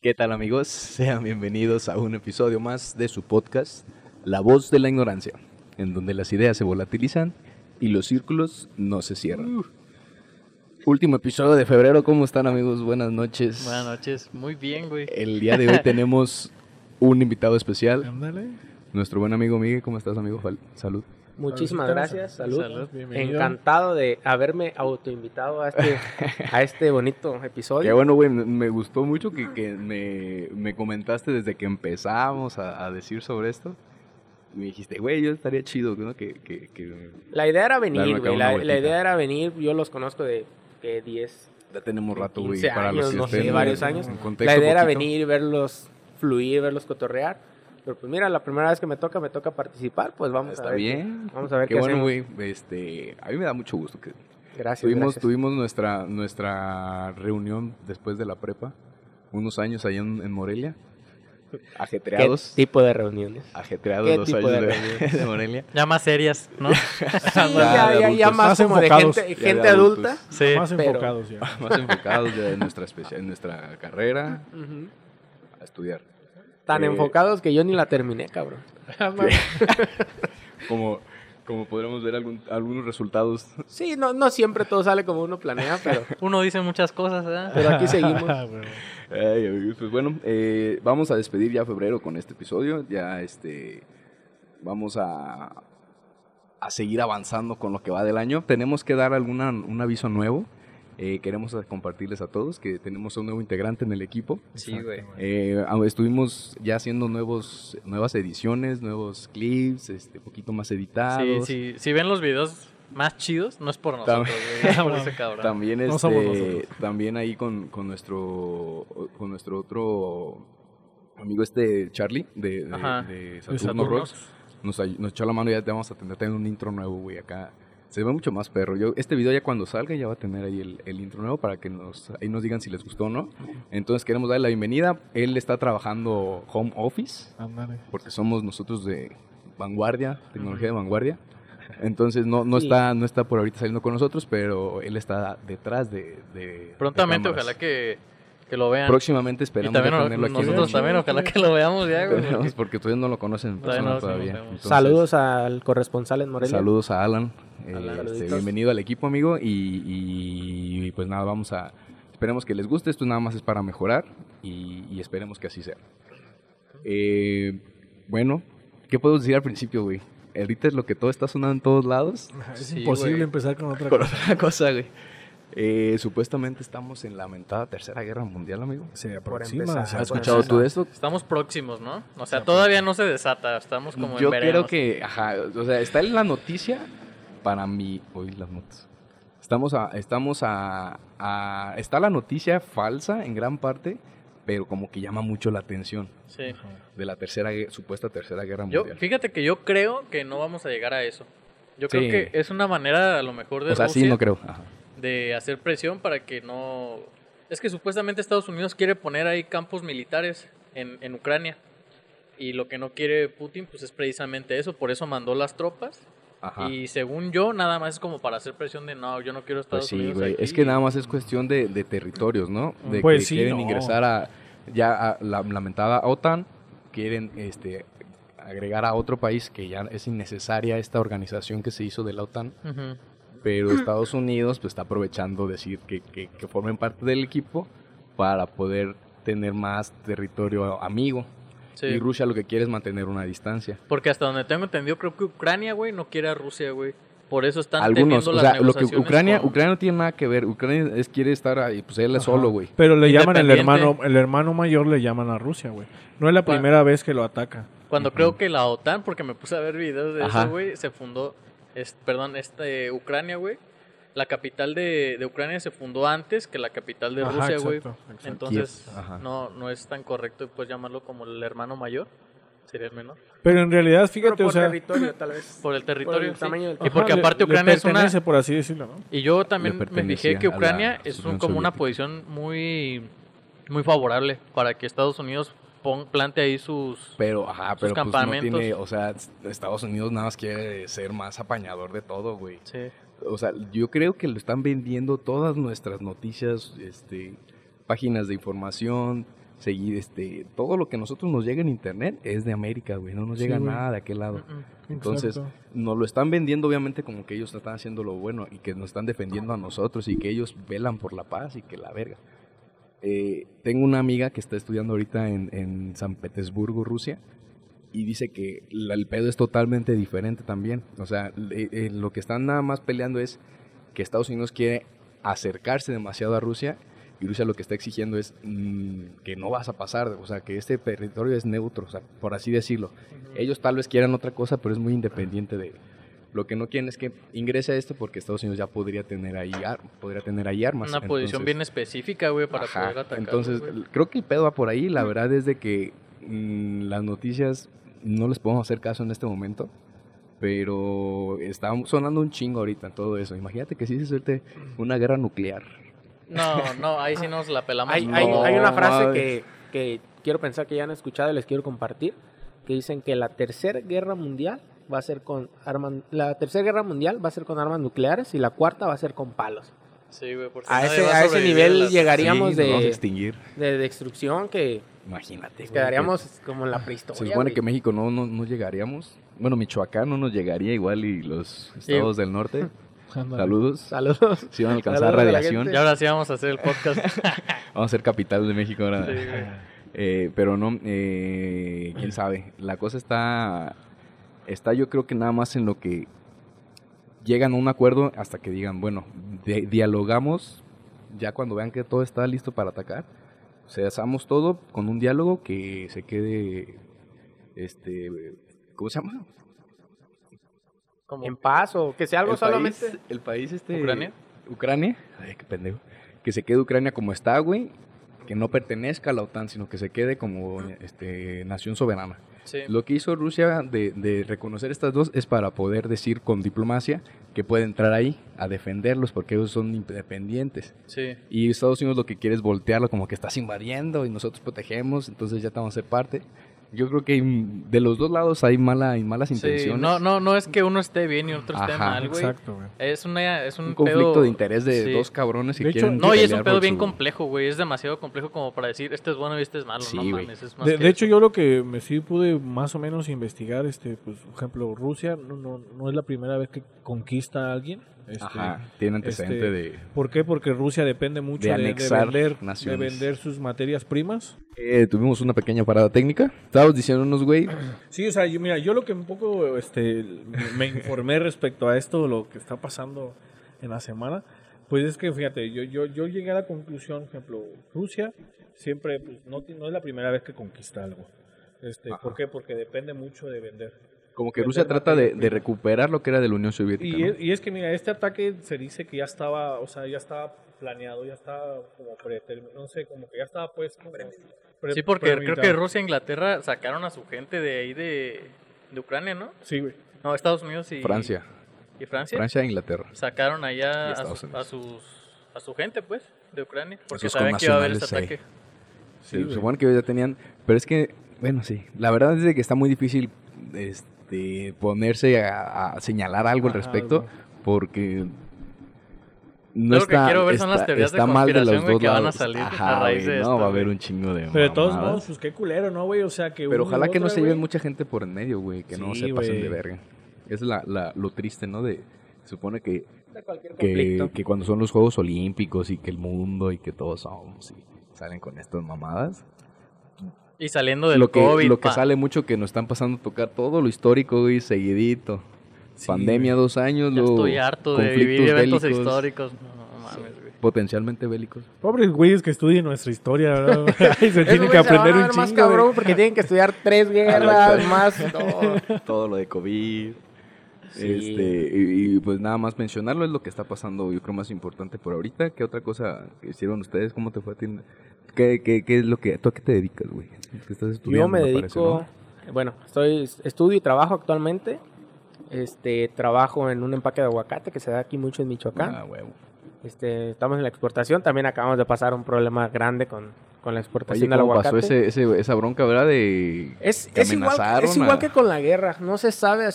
¿Qué tal, amigos? Sean bienvenidos a un episodio más de su podcast, La Voz de la Ignorancia, en donde las ideas se volatilizan y los círculos no se cierran. Último episodio de febrero. ¿Cómo están, amigos? Buenas noches. Buenas noches. Muy bien, güey. El día de hoy tenemos un invitado especial. Ándale. Nuestro buen amigo Miguel. ¿Cómo estás, amigo? Salud. Muchísimas gracias. Salud. Encantado de haberme autoinvitado a este bonito episodio. Qué bueno, güey. Me gustó mucho que me comentaste desde que empezamos a decir sobre esto. Me dijiste, güey, yo estaría chido, ¿no? Que la idea era venir, güey. La idea era venir. Yo los conozco de 10. Ya tenemos rato, güey, para los que estén, varios años. La idea era venir, verlos fluir, verlos cotorrear. Pero pues mira, la primera vez que me toca participar, pues vamos a ver. Está bien. Vamos a ver qué hacemos. Qué bueno, güey. A mí me da mucho gusto. Gracias. Tuvimos nuestra reunión después de la prepa, unos años allá en Morelia. Ajetreados. ¿Qué tipo de reuniones? Ajetreados los años de Morelia. Ya más serias, ¿no? Ya más como de gente adulta. Sí. Más enfocados ya. Más enfocados ya en nuestra carrera, a estudiar. Tan enfocados que yo ni la terminé, cabrón. como podremos ver algunos resultados. Sí, no siempre todo sale como uno planea, pero... Uno dice muchas cosas, ¿eh? Pero aquí seguimos. Pues bueno, vamos a despedir ya febrero con este episodio. Ya vamos a seguir avanzando con lo que va del año. Tenemos que dar un aviso nuevo. Queremos compartirles a todos que tenemos a un nuevo integrante en el equipo. Sí, güey. Estuvimos ya haciendo nuevas ediciones, nuevos clips, un poquito más editados. Sí, si ven los videos más chidos, no es por nosotros, por ese cabrón. También, no somos nosotros. También ahí con nuestro otro amigo Charlie de Saturno Rocks. Nos echó la mano y ya te vamos a tener un intro nuevo, güey, acá. Se ve mucho más perro. Este video ya cuando salga ya va a tener ahí el intro nuevo para que ahí nos digan si les gustó o no. Entonces queremos darle la bienvenida. Él está trabajando home office. Andale. Porque somos nosotros de vanguardia, tecnología de vanguardia. Entonces no está por ahorita saliendo con nosotros, pero él está detrás de prontamente, de ojalá que lo vean. Próximamente esperamos tenerlo aquí. Nosotros también, ojalá que lo veamos ya, güey. Porque ustedes no lo conocen en persona todavía. Entonces, saludos al corresponsal en Morelia. Saludos a Alan. Bienvenido al equipo, amigo, y pues nada, esperemos que les guste. Esto nada más es para mejorar y esperemos que así sea. Bueno, ¿qué puedo decir al principio, güey? Ahorita es lo que todo está sonando en todos lados. Es imposible, güey, empezar con otra cosa, güey. Supuestamente estamos en la lamentada Tercera Guerra Mundial, amigo. Se aproxima. ¿Has escuchado tú de esto? Estamos próximos, ¿no? O sea, todavía no se desata. Estamos como en verano. Yo creo que, o sea, está en la noticia. Para mí, hoy las notas. Está la noticia falsa en gran parte, pero como que llama mucho la atención. Sí. De la supuesta Tercera Guerra Mundial. Fíjate que yo creo que no vamos a llegar a eso. Yo creo que es una manera, a lo mejor, de Rusia, sí, no creo. Ajá. De hacer presión para que no... Es que supuestamente Estados Unidos quiere poner ahí campos militares en Ucrania. Y lo que no quiere Putin, pues, es precisamente eso. Por eso mandó las tropas. Ajá. Y según yo, nada más es como para hacer presión de no, yo no quiero Estados Unidos. Pues sí, güey, es que nada más es cuestión de territorios, ¿no? De pues que sí, quieren ingresar a la lamentada OTAN, quieren agregar a otro país que ya es innecesaria esta organización que se hizo de la OTAN, pero Estados Unidos pues está aprovechando decir que formen parte del equipo para poder tener más territorio amigo. Sí. Y Rusia lo que quiere es mantener una distancia. Porque hasta donde tengo entendido, creo que Ucrania, güey, no quiere a Rusia, güey. Por eso están teniendo las negociaciones. Ucrania no tiene nada que ver. Ucrania quiere estar ahí, pues él es solo, güey. Pero le llaman el hermano mayor, le llaman a Rusia, güey. No es la primera vez que lo ataca. Cuando creo que la OTAN, porque me puse a ver videos de eso, güey, se fundó, Ucrania, güey. La capital de Ucrania se fundó antes que la capital de Rusia, güey. Entonces, no es tan correcto pues llamarlo como el hermano mayor, sería el menor. Pero en realidad, fíjate, por territorio, tal vez. Por el territorio, por el tamaño del... Y porque aparte Ucrania es una, por así decirlo, ¿no? Y yo también me fijé que Ucrania es como una posición muy muy favorable para que Estados Unidos plantea ahí sus campamentos. Pues no tiene, o sea, Estados Unidos nada más quiere ser más apañador de todo, güey. Sí. O sea, yo creo que lo están vendiendo todas nuestras noticias, páginas de información, seguir todo lo que a nosotros nos llega en internet es de América, güey, no nos llega nada de aquel lado. Entonces, nos lo están vendiendo obviamente como que ellos están haciendo lo bueno y que nos están defendiendo a nosotros y que ellos velan por la paz y que la verga. Tengo una amiga que está estudiando ahorita en San Petersburgo, Rusia, y dice que el pedo es totalmente diferente también. O sea, lo que están nada más peleando es que Estados Unidos quiere acercarse demasiado a Rusia, y Rusia lo que está exigiendo es que no vas a pasar, o sea, que este territorio es neutro, o sea, por así decirlo. Ellos tal vez quieran otra cosa, pero es muy independiente de él. Lo que no quieren es que ingrese a esto, porque Estados Unidos ya podría tener ahí armas. Una posición bien específica, güey, para poder atacar. Entonces, güey, creo que el pedo va por ahí. La verdad es de que las noticias no les podemos hacer caso en este momento, pero está sonando un chingo ahorita todo eso. Imagínate que sí se suelte una guerra nuclear. No, ahí sí nos la pelamos. Hay una frase que quiero pensar que ya han escuchado y les quiero compartir, que dicen que la Tercera Guerra Mundial va a ser con armas, la Tercera Guerra Mundial va a ser con armas nucleares y la cuarta va a ser con palos. Sí, güey, porque a ese nivel llegaríamos de destrucción que imagínate, nos quedaríamos como en la prehistoria. Se supone que México no llegaríamos. Bueno, Michoacán no nos llegaría igual y los estados del norte. Saludos. Si van a alcanzar saludos radiación. Y ahora sí vamos a hacer el podcast. Vamos a ser capital de México ahora. Sí, pero no, quién sabe. La cosa está yo creo que nada más en lo que llegan a un acuerdo hasta que digan, bueno, dialogamos, ya cuando vean que todo está listo para atacar, cesamos todo con un diálogo que se quede, ¿cómo se llama? Como en paz, o que sea algo el solamente país, el país Ucrania, ay, qué pendejo, que se quede Ucrania como está, güey, que no pertenezca a la OTAN, sino que se quede como nación soberana. Sí. Lo que hizo Rusia de reconocer estas dos es para poder decir con diplomacia que puede entrar ahí a defenderlos porque ellos son independientes. Sí. Y Estados Unidos lo que quiere es voltearlo como que estás invadiendo y nosotros protegemos, entonces ya estamos a ser parte. Yo creo que de los dos lados hay malas intenciones. Sí, no es que uno esté bien y otro esté mal, güey. Exacto, güey. Es un conflicto pedo de interés de dos cabrones que quieren pelear. No, y es un pedo bien complejo, güey. Es demasiado complejo como para decir, este es bueno y este es malo. Sí, no mames, es más de hecho, yo lo que me sí pude más o menos investigar, pues, por ejemplo, Rusia no es la primera vez que conquista a alguien. Tiene antecedente de... ¿Por qué? Porque Rusia depende mucho de vender sus materias primas. Tuvimos una pequeña parada técnica. Estábamos diciéndonos, güey. Sí, o sea, yo lo que un poco me informé respecto a esto, lo que está pasando en la semana, pues es que, fíjate, yo llegué a la conclusión, por ejemplo, Rusia siempre, pues, no es la primera vez que conquista algo. ¿Por qué? Porque depende mucho de vender. Como que Rusia trata de recuperar lo que era de la Unión Soviética. Y es que, mira, este ataque se dice que ya estaba, o sea, ya estaba planeado, ya estaba como predeterminado, no sé, como que ya estaba pues... Como sí, porque creo que Rusia e Inglaterra sacaron a su gente de ahí de Ucrania, ¿no? Sí, güey. No, Estados Unidos y... Francia. ¿Y Francia? Francia e Inglaterra. Sacaron allá a su gente, pues, de Ucrania, porque sabían que iba a haber este ataque. Sí, se supone que ellos ya tenían... Pero es que, bueno, sí, la verdad es que está muy difícil... de ponerse a señalar algo al respecto, porque no lo está, que quiero ver son las teorías de conspiración que van a salir a raíz de esto. No, va a haber un chingo de mamadas. Pero de todos modos, pues qué culero, ¿no, güey? O sea, que pero ojalá que no se lleven mucha gente por en medio, güey, que sí, no se pasen de verga. Es lo triste, ¿no? Se supone que cuando son los Juegos Olímpicos y que el mundo y que todos salen con estas mamadas. Y saliendo del COVID. Lo que sale mucho que nos están pasando a tocar todo lo histórico, güey, seguidito. Sí, pandemia, güey. 2 años. Ya estoy harto de vivir eventos históricos. No mames, güey. Potencialmente bélicos. Pobres güeyes que estudien nuestra historia, ¿verdad? Y se tienen que aprender un chingo. Más cabrón, porque tienen que estudiar 3 guerras, más todo lo de COVID. Sí. Y pues nada más mencionarlo es lo que está pasando, yo creo, más importante por ahorita. ¿Qué otra cosa hicieron ustedes? ¿Cómo te fue a ti? ¿Qué es lo que tú a qué te dedicas, güey? ¿Qué estás estudiando? Yo me dedico, ¿no? Bueno, estudio y trabajo actualmente. Trabajo en un empaque de aguacate que se da aquí mucho en Michoacán. Ah, huevo. Estamos en la exportación, también acabamos de pasar un problema grande con la exportación del aguacate. Pasó esa bronca, ¿verdad? Es igual que con la guerra, no se sabe a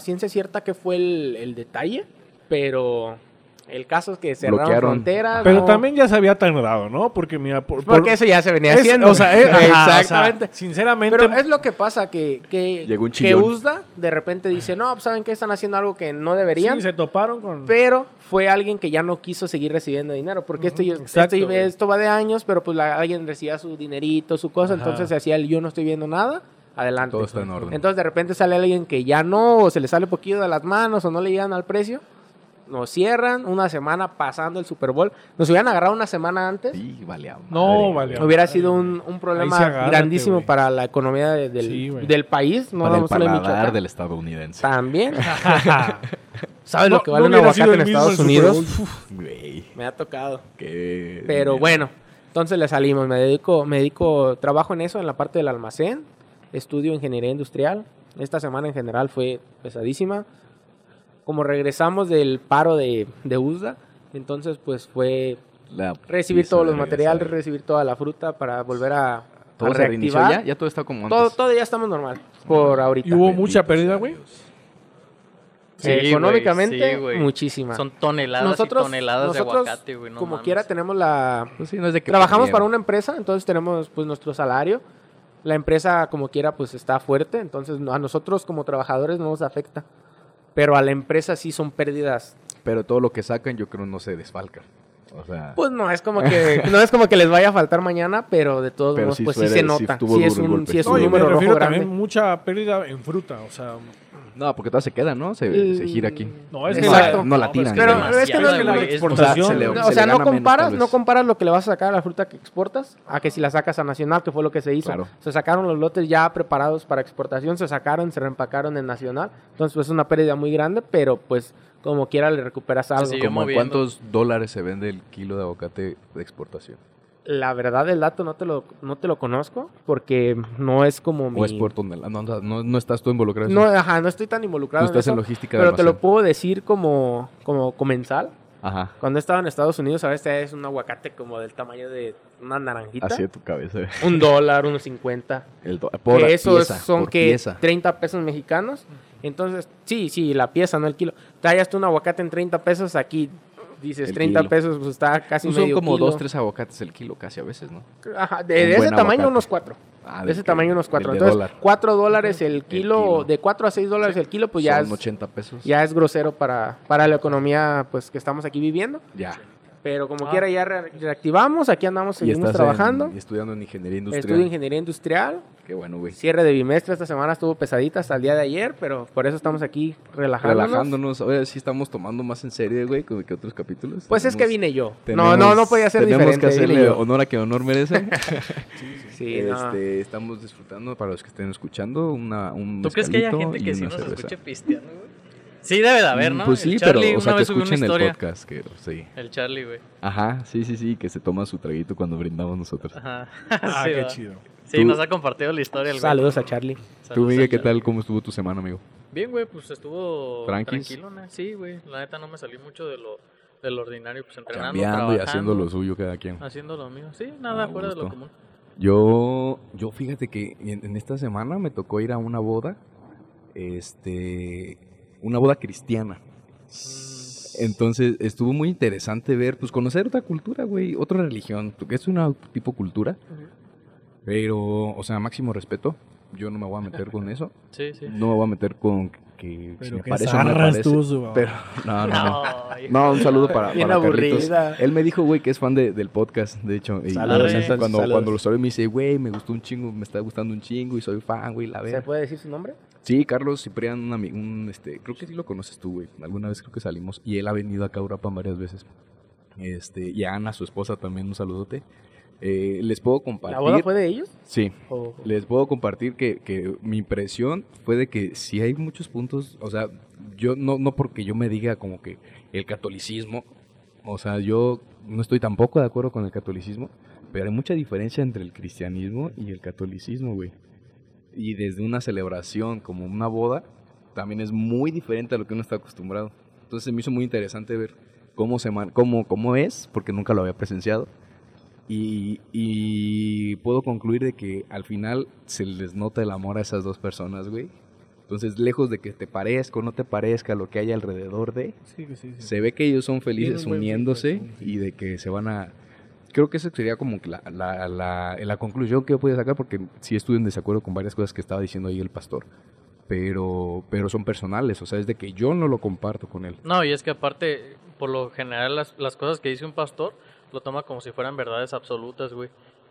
ciencia cierta qué fue el detalle, pero El caso es que cerraron fronteras. Pero también ya se había tardado, ¿no? Porque mira, porque eso ya se venía haciendo. O sea, exactamente. O sea, sinceramente. Pero es lo que pasa, que USDA de repente dice, no, pues saben que están haciendo algo que no deberían. Sí, se toparon con... Pero fue alguien que ya no quiso seguir recibiendo dinero, porque esto va de años, pero pues alguien recibía su dinerito, su cosa, entonces se hacía el yo no estoy viendo nada. Adelante. Todo está en orden. Entonces, de repente sale alguien que ya no, o se le sale poquito de las manos, o no le llegan al precio. Nos cierran una semana pasando el Super Bowl. Nos hubieran agarrado una semana antes. Sí, vale. Hubiera sido un problema grandísimo para la economía del país. No, para el paladar del estadounidense. También. ¿Sabes lo que vale un aguacate en Estados Unidos? Me ha tocado. Pero bueno, entonces le salimos. Trabajo en eso, en la parte del almacén. Estudio ingeniería industrial. Esta semana en general fue pesadísima. Como regresamos del paro de USDA, entonces pues fue recibir todos los materiales, recibir toda la fruta para volver a ¿todo reactivar? Reinició ya? ¿Ya todo está como antes? Todo ya estamos normal por ahorita. ¿Y hubo mucha pérdida, güey? Sí, económicamente, muchísima. Son toneladas y toneladas de aguacate, güey. No como mames. Quiera tenemos pues sí, no es de que trabajamos para una empresa, entonces tenemos pues nuestro salario. La empresa como quiera pues está fuerte, entonces a nosotros como trabajadores no nos afecta. Pero a la empresa sí son pérdidas. Pero todo lo que sacan yo creo no se desfalca. O sea... Pues no es como que les vaya a faltar mañana, pero de todos modos pues sí se nota. Sí es un número rojo grande. También mucha pérdida en fruta, o sea... No, porque todas se quedan, ¿no? Se gira aquí. No, es exacto. No la tiran. Pero es que no es la exportación. O sea, no comparas lo que le vas a sacar a la fruta que exportas a que si la sacas a nacional, que fue lo que se hizo. Claro. Se sacaron los lotes ya preparados para exportación, se reempacaron en nacional. Entonces, pues es una pérdida muy grande, pero pues como quiera le recuperas algo. Sí, ¿cómo cuántos dólares se vende el kilo de aguacate de exportación? La verdad, el dato no te lo conozco porque no es como o mi... O es por tonelada. No estás tú involucrado en eso. No estoy tan involucrado en eso. Tú estás en logística de almacén. Pero te lo puedo decir como comensal. Ajá. Cuando estaba en Estados Unidos, ahora este es un aguacate como del tamaño de una naranjita. Así de tu cabeza. $1, $1.50. Por eso pieza, son por pieza. 30 pesos mexicanos. Entonces, sí, la pieza, no el kilo. Traías tú un aguacate en 30 pesos aquí... Dices, el 30 kilo. Pesos, pues está casi medio kilo. Son como 2-3 aguacates el kilo casi a veces, ¿no? Ajá, de ese tamaño unos 4. De ese tamaño unos 4. Entonces, dólar. $4 el kilo, de $4 a $6 el kilo, pues ya son 80 pesos. Ya es grosero para la economía pues que estamos aquí viviendo. Ya. Pero como quiera ya reactivamos, aquí andamos, seguimos trabajando. Estudiando en ingeniería industrial. Estudio ingeniería industrial. Qué bueno, güey. Cierre de bimestre, esta semana estuvo pesadita hasta el día de ayer, pero por eso estamos aquí relajándonos. Oye, sí estamos tomando más en serio, güey, que otros capítulos. Pues es que vine yo. No podía ser diferente. Tenemos que hacerle honor a que honor merece. Sí, estamos disfrutando, para los que estén escuchando, un ¿Tú crees que haya gente que sí nos escuche pisteando, güey? Sí, debe de haber, ¿no? Pues sí, el Charlie, pero, o sea, que escuchen el podcast. Que, sí. El Charlie, güey. Ajá, sí, que se toma su traguito cuando brindamos nosotros. Ajá. Sí, qué chido. Sí, nos ha compartido la historia. Saludos a Charlie. Tú, Miguel, ¿qué tal? ¿Cómo estuvo tu semana, amigo? Bien, güey, pues estuvo tranquilo, ¿no? Sí, güey, la neta no me salí mucho de lo ordinario, pues entrenando, cambiando y haciendo lo suyo cada quien. Haciendo lo mío, sí, nada fuera de lo común. Yo fíjate que en esta semana me tocó ir a una boda, una boda cristiana. Entonces estuvo muy interesante ver, pues conocer otra cultura, güey, otra religión, porque es una tipo cultura. Pero, o sea, máximo respeto, yo no me voy a meter con eso. Sí. No me voy a meter con que si me parece o no me parece. Tú, pero no, un saludo para Carlitos. Él me dijo, güey, que es fan del podcast, de hecho. Y saludos, cuando lo sabe me dice, güey, me está gustando un chingo y soy fan, güey, la verdad. ¿Se puede decir su nombre? Sí, Carlos Ciprián, un amigo, creo que sí lo conoces tú, güey. Alguna vez creo que salimos y él ha venido acá a Uruapan varias veces. Y a Ana, su esposa, también un saludote. Les puedo compartir. ¿La boda fue de ellos? Sí. Les puedo compartir que mi impresión fue de que sí hay muchos puntos, o sea, yo no porque yo me diga como que el catolicismo, o sea, yo no estoy tampoco de acuerdo con el catolicismo, pero hay mucha diferencia entre el cristianismo y el catolicismo, güey. Y desde una celebración como una boda, también es muy diferente a lo que uno está acostumbrado. Entonces me hizo muy interesante ver cómo es, porque nunca lo había presenciado. Y puedo concluir de que al final se les nota el amor a esas dos personas, güey. Entonces, lejos de que te parezca o no te parezca lo que hay alrededor de, se ve que ellos son felices uniéndose y de que se van a... Creo que esa sería como la conclusión que yo podía sacar, porque sí estuve en desacuerdo con varias cosas que estaba diciendo ahí el pastor. Pero son personales, o sea, es de que yo no lo comparto con él. No, y es que aparte, por lo general, las cosas que dice un pastor lo toma como si fueran verdades absolutas, güey.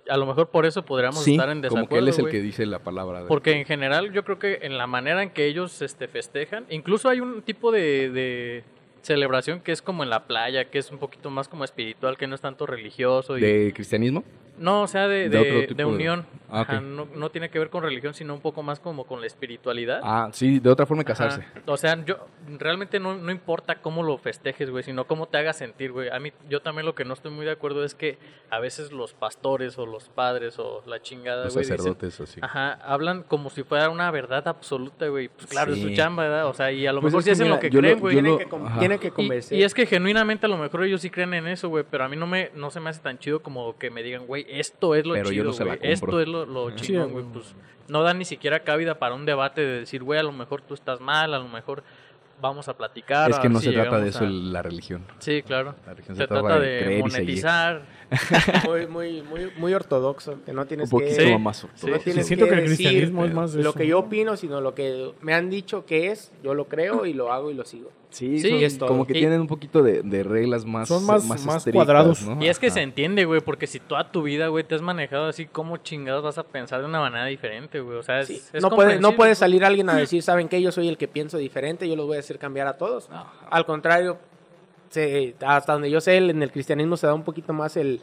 A lo mejor por eso podríamos estar en desacuerdo, como que él es el que dice la palabra. Porque en general yo creo que en la manera en que ellos festejan, incluso hay un tipo de celebración que es como en la playa, que es un poquito más como espiritual, que no es tanto religioso. Y... ¿De cristianismo? No, o sea, de unión. Ah, okay. Ajá, no tiene que ver con religión, sino un poco más como con la espiritualidad. Ah, sí, de otra forma de casarse. Ajá. O sea, yo realmente no importa cómo lo festejes, güey, sino cómo te hagas sentir, güey. A mí, yo también lo que no estoy muy de acuerdo es que a veces los pastores o los padres o la chingada, güey, sacerdotes, dicen, o sí. Ajá, hablan como si fuera una verdad absoluta, güey. Pues claro, sí. Es su chamba, ¿verdad? O sea, y a lo mejor sí hacen lo que creen, güey. Tienen que convencer. Y es que genuinamente a lo mejor ellos sí creen en eso, güey, pero a mí no se me hace tan chido como que me digan, güey, esto es lo pero chido, güey. No, esto es lo chido, güey. Pues no da ni siquiera cabida para un debate de decir, güey, a lo mejor tú estás mal, a lo mejor vamos a platicar. Es que no se trata de eso la religión. Sí, claro. La religión se trata de monetizar. muy ortodoxo, que no tienes que... Un poquito más ortodoxo. Sí, siento que el cristianismo es más de eso. Lo que yo opino, sino lo que me han dicho que es, yo lo creo y lo hago y lo sigo. Sí, como que tienen un poquito de reglas más... Son más cuadrados, ¿no? Y es que se entiende, güey, porque si toda tu vida, güey, te has manejado así, ¿cómo chingados vas a pensar de una manera diferente, güey? O sea, es no puede salir alguien a decir, ¿saben qué? Yo soy el que pienso diferente, yo los voy a hacer cambiar a todos. No. Al contrario, hasta donde yo sé, en el cristianismo se da un poquito más el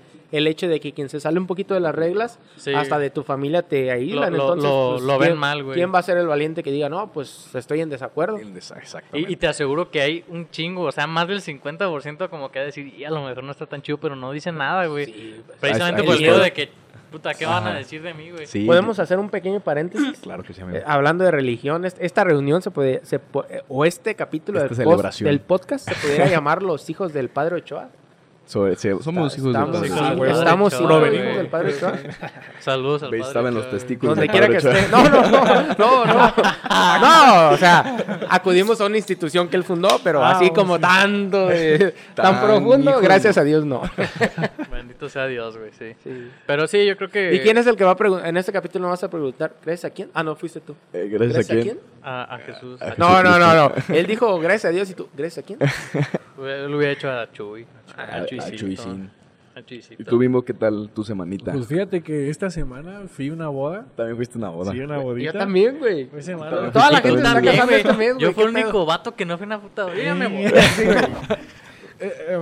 hecho de que quien se sale un poquito de las reglas, hasta de tu familia te aíslan. Lo ven mal, güey. ¿Quién va a ser el valiente que diga, no, pues estoy en desacuerdo? Exactamente. Y te aseguro que hay un chingo, o sea, más del 50% como que va a decir, y a lo mejor no está tan chido, pero no dicen nada, güey. Sí, pues, precisamente por el miedo de que, puta, ¿qué van a decir de mí, güey? Sí. ¿Podemos hacer un pequeño paréntesis? Claro que sí, amigo. Hablando de religión, esta reunión o este capítulo del podcast se pudiera llamar Los Hijos del Padre Ochoa. Somos hijos del Padre Ochoa. Estamos hijos del Padre Ochoa. Saludos al Padre Ochoa. Estaban los testículos del Padre Ochoa. Donde quiera que esté. No, o sea, acudimos a una institución que él fundó, pero así como tanto, tan profundo, gracias a Dios, no. Bendito sea Dios, güey, sí. Pero sí, yo creo que... ¿Y quién es el que va a preguntar? En este capítulo vas a preguntar, ¿gracias a quién? Ah, no, fuiste tú. ¿Gracias a quién? A Jesús. No. Él dijo, gracias a Dios, y tú, ¿gracias a quién? Lo hubiera hecho a Chuy. A Chuisito. ¿Y tú, Bimbo, qué tal tu semanita? Pues fíjate que esta semana fui a una boda. ¿También fuiste a una boda? Sí, una bodita. Yo también, güey. Toda la gente está casada esta mes, güey. Yo fui el único vato que no fue una puta boda. Dígame, güey. A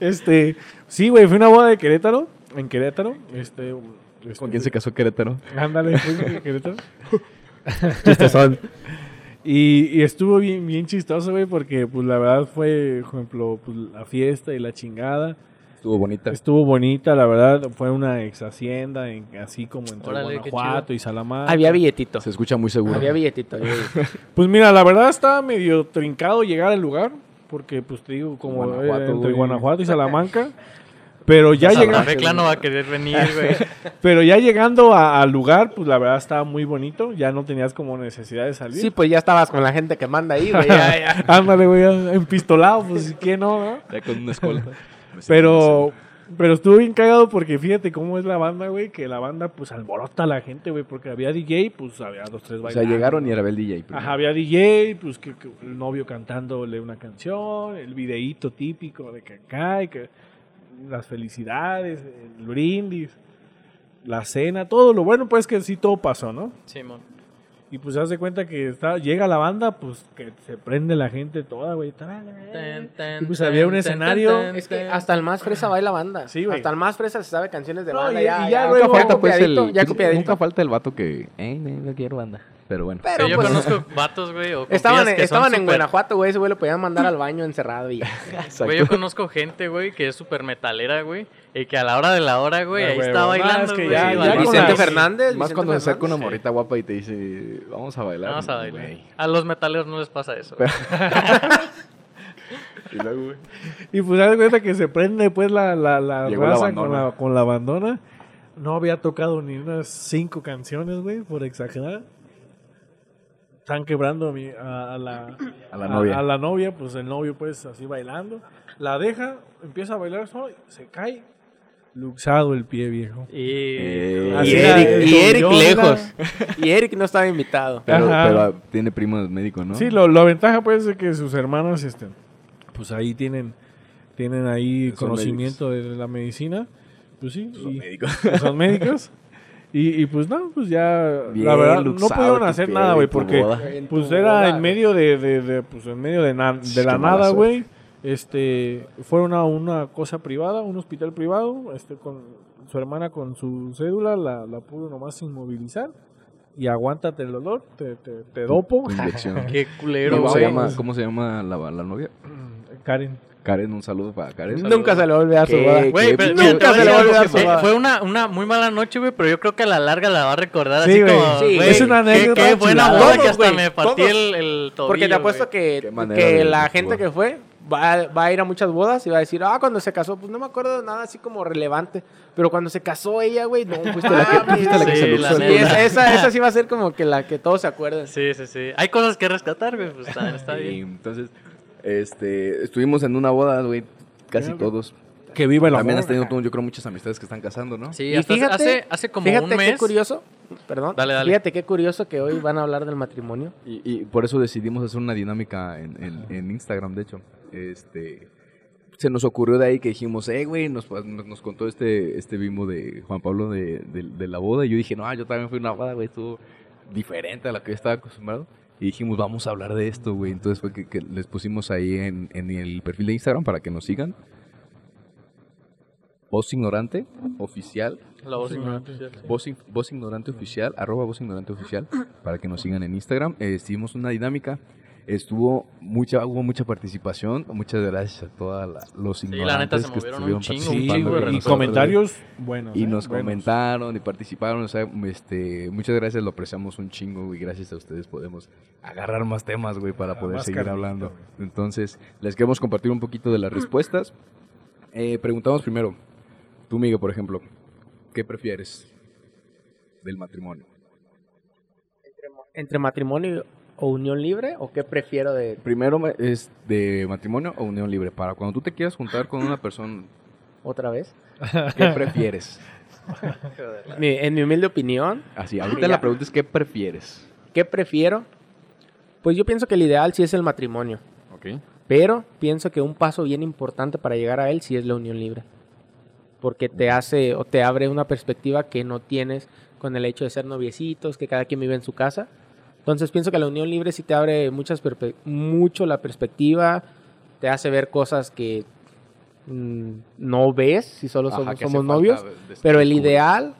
ver. Sí, güey, fue una boda de Querétaro. En Querétaro. ¿Con quién se casó Querétaro? Ándale, fui a Querétaro. Chistosón. Y estuvo bien, bien chistoso, güey, porque pues la verdad fue, por ejemplo, pues, la fiesta y la chingada. Estuvo bonita. Estuvo bonita, la verdad. Fue una ex hacienda, así como entre Guanajuato y Salamanca. Había billetito. Se escucha muy seguro. Había billetito. Pues mira, la verdad estaba medio trincado llegar al lugar, porque pues te digo, como entre Guanajuato y Salamanca. Pero ya llegando, va a querer venir, güey. Pero ya llegando al lugar, pues la verdad estaba muy bonito. Ya no tenías como necesidad de salir. Sí, pues ya estabas con la gente que manda ahí, güey. Ándale, güey, empistolado, pues ¿qué no? Ya con una escolta. Pero estuve bien cagado porque fíjate cómo es la banda, güey. Que la banda, pues alborota a la gente, güey. Porque había DJ, pues había 2, 3 bailarines. O sea, llegaron y era el DJ. Primero. Ajá, había DJ, pues que el novio cantándole una canción. El videíto típico de Kaká y que... Las felicidades, el brindis, la cena, todo lo bueno, pues que sí todo pasó, ¿no? Sí, mon. Y pues se hace cuenta que llega la banda, pues que se prende la gente toda, güey. Y pues había un escenario. Es que hasta el más fresa baila banda. Sí, güey. Hasta el más fresa se sabe canciones de banda. Nunca falta el vato que, no quiero banda. Pero bueno. Pero yo conozco vatos, güey. Estaban en Guanajuato, güey. Ese güey lo podían mandar al baño encerrado y ya. Güey, yo conozco gente, güey, que es súper metalera, güey. Y que a la hora de la hora, güey, ahí está bailando, güey. Vicente Fernández. Más cuando se saca una morrita guapa y te dice, vamos a bailar. Vamos a bailar. Güey. A los metaleros no les pasa eso. Y luego, güey. Y pues, haz de cuenta que se prende, pues, la raza con la bandona. no había tocado ni unas 5 canciones, güey, por exagerar. Están quebrando a la novia. A la novia, pues el novio, pues, así bailando. La deja, empieza a bailar solo, se cae. Luxado el pie, viejo. Y Eric lejos. Y Eric no estaba invitado. Pero tiene primos médicos, ¿no? Sí, la ventaja, pues, es que sus hermanos, pues ahí tienen ahí son conocimiento médicos. De la medicina. Pues sí. Son médicos. Y pues no, pues ya bien, la verdad no pudieron hacer nada, güey, porque pues era en medio de la nada, güey. Fueron a una cosa privada, un hospital privado, con su hermana con su cédula, la pudo nomás inmovilizar y aguántate el dolor, te dopo. Qué culero, güey. ¿Cómo se llama la novia? Karen. Karen, un saludo para Karen. Nunca se le volvió a su boda. Nunca se le volvió a su boda. Fue una muy mala noche, güey, pero yo creo que a la larga la va a recordar así como... Sí, es una anécdota. Qué buena boda que hasta me partí el tobillo. Porque te apuesto que la gente que fue va a ir a muchas bodas y va a decir, cuando se casó, pues no me acuerdo de nada así como relevante. Pero cuando se casó ella, güey, no, fuiste la que se luxó. Esa sí va a ser como que la que todos se acuerdan. Sí, sí, sí. Hay cosas que rescatar, güey, pues está bien. Entonces... estuvimos en una boda, güey, casi todos. Que viva el amor. También has tenido, yo creo, muchas amistades que están casando, ¿no? Sí, hasta fíjate, hace como un mes. Fíjate qué curioso, perdón. Dale. Fíjate qué curioso que hoy van a hablar del matrimonio. Y por eso decidimos hacer una dinámica en Instagram, de hecho. Se nos ocurrió de ahí que dijimos, güey, nos contó este bimbo de Juan Pablo de la boda. Y yo dije, no, yo también fui a una boda, güey, estuvo diferente a la que yo estaba acostumbrado. Y dijimos, vamos a hablar de esto, güey. Entonces fue que les pusimos ahí en el perfil de Instagram para que nos sigan. Voz Ignorante Oficial. La Voz Ignorante Oficial. Voz Ignorante Oficial, arroba Voz Ignorante Oficial, para que nos sigan en Instagram. Hicimos una dinámica. Hubo mucha participación. Muchas gracias a todas los ignorantes, la neta, se movieron que estuvieron un chingo, participando. Y comentarios buenos. Y nos comentaron y participaron. O sea, muchas gracias, lo apreciamos un chingo, güey. Gracias a ustedes podemos agarrar más temas, güey, para poder seguir hablando. Güey. Entonces, les queremos compartir un poquito de las respuestas. Preguntamos primero, tú, Miguel, por ejemplo, ¿qué prefieres del matrimonio? Entre matrimonio o unión libre, o qué prefiero de... Primero es de matrimonio o unión libre. Para cuando tú te quieras juntar con una persona... ¿Otra vez? ¿Qué prefieres? En mi humilde opinión... Así, ahorita la pregunta es ¿qué prefieres? ¿Qué prefiero? Pues yo pienso que el ideal sí es el matrimonio. Ok. Pero pienso que un paso bien importante para llegar a él sí es la unión libre. Porque te hace o te abre una perspectiva que no tienes con el hecho de ser noviecitos, que cada quien vive en su casa. Entonces pienso que la unión libre sí te abre mucho la perspectiva, te hace ver cosas que no ves si solo somos novios, pero el ideal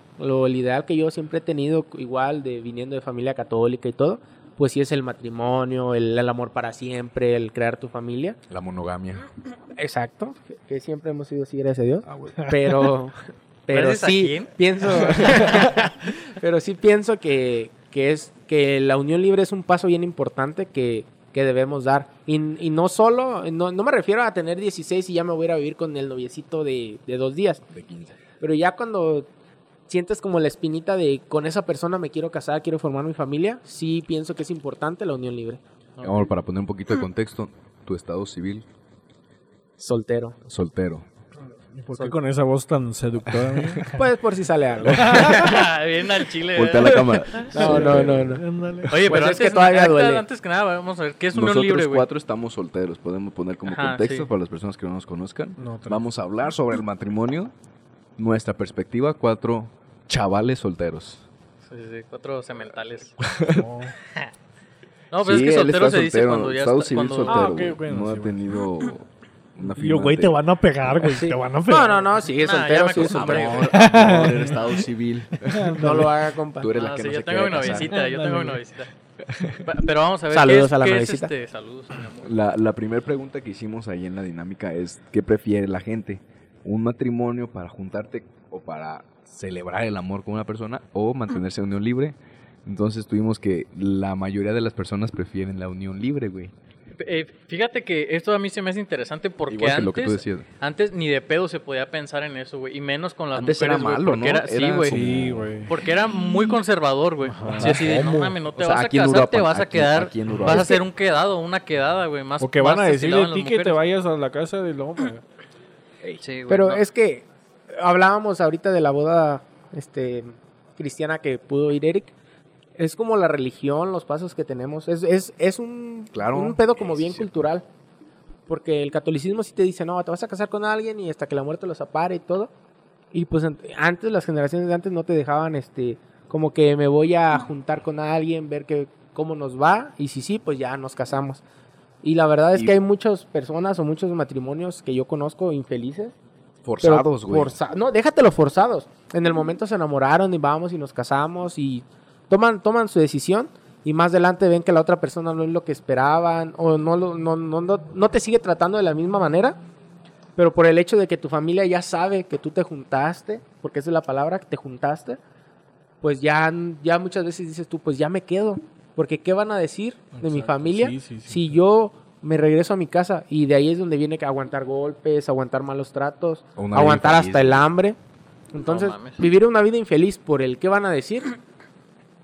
que yo siempre he tenido, igual viniendo de familia católica y todo, pues sí es el matrimonio, el amor para siempre, el crear tu familia. La monogamia. Exacto, que siempre hemos sido así, gracias a Dios, pero sí pienso, que es que la unión libre es un paso bien importante que debemos dar. Y no solo, no me refiero a tener 16 y ya me voy a ir a vivir con el noviecito de 2 días. De 15. Pero ya cuando sientes como la espinita de con esa persona me quiero casar, quiero formar mi familia, sí pienso que es importante la unión libre. Ahora, para poner un poquito de contexto, tu estado civil. Soltero. ¿Por qué con esa voz tan seductora? Pues por si sale algo. Bien al chile. Voltea la cámara. No. Oye, pero antes, es que todavía duele. Antes que nada, vamos a ver, ¿qué es unión libre, güey? Nosotros 4 estamos solteros. Podemos poner como contexto para las personas que no nos conozcan. Vamos a hablar sobre el matrimonio. Nuestra perspectiva, 4 chavales solteros. Sí, 4 sementales. No. No, pero sí, es que soltero se dice cuando ya está... Estado civil soltero. No ha tenido... Yo, güey, te van a pegar, güey, sí. Te van a pegar. No, sigue soltero, sigue soltero. No, en el estado civil. No lo haga, compa. Tú eres la que no se quiere casar. Yo tengo una visita. Pero vamos a ver. Saludos a la visita. Saludos, mi amor. La primera pregunta que hicimos ahí en la dinámica es, ¿qué prefiere la gente? ¿Un matrimonio para juntarte o para celebrar el amor con una persona o mantenerse en unión libre? Entonces tuvimos que la mayoría de las personas prefieren la unión libre, güey. Fíjate que esto a mí se me hace interesante porque antes ni de pedo se podía pensar en eso, güey. Y menos con las antes mujeres, era malo, güey, ¿no? Sí, güey. Sí, porque era muy conservador, güey. Sí, así de, no mames, no te vas a casar, te vas a quedar, vas a ser un quedado, una quedada, güey. O que van a decirle a ti que te vayas a la casa del hombre. Sí, pero es que hablábamos ahorita de la boda cristiana que pudo ir Eric. Es como la religión, los pasos que tenemos. Es un pedo como bien cultural. Porque el catolicismo sí te dice, no, te vas a casar con alguien y hasta que la muerte los apare y todo. Y pues antes, las generaciones de antes no te dejaban, como que me voy a juntar con alguien, ver cómo nos va. Y si sí, pues ya nos casamos. Y la verdad es que hay muchas personas o muchos matrimonios que yo conozco infelices. Forzados, güey. No, déjatelo forzados. En el momento se enamoraron y vamos y nos casamos y... Toman su decisión y más adelante ven que la otra persona no es lo que esperaban o no te sigue tratando de la misma manera, pero por el hecho de que tu familia ya sabe que tú te juntaste, porque esa es la palabra, que te juntaste, pues ya muchas veces dices tú, pues ya me quedo, porque ¿qué van a decir de mi familia si yo me regreso a mi casa? Y de ahí es donde viene que aguantar golpes, aguantar malos tratos, aguantar hasta el hambre. Entonces, vivir una vida infeliz por el ¿qué van a decir?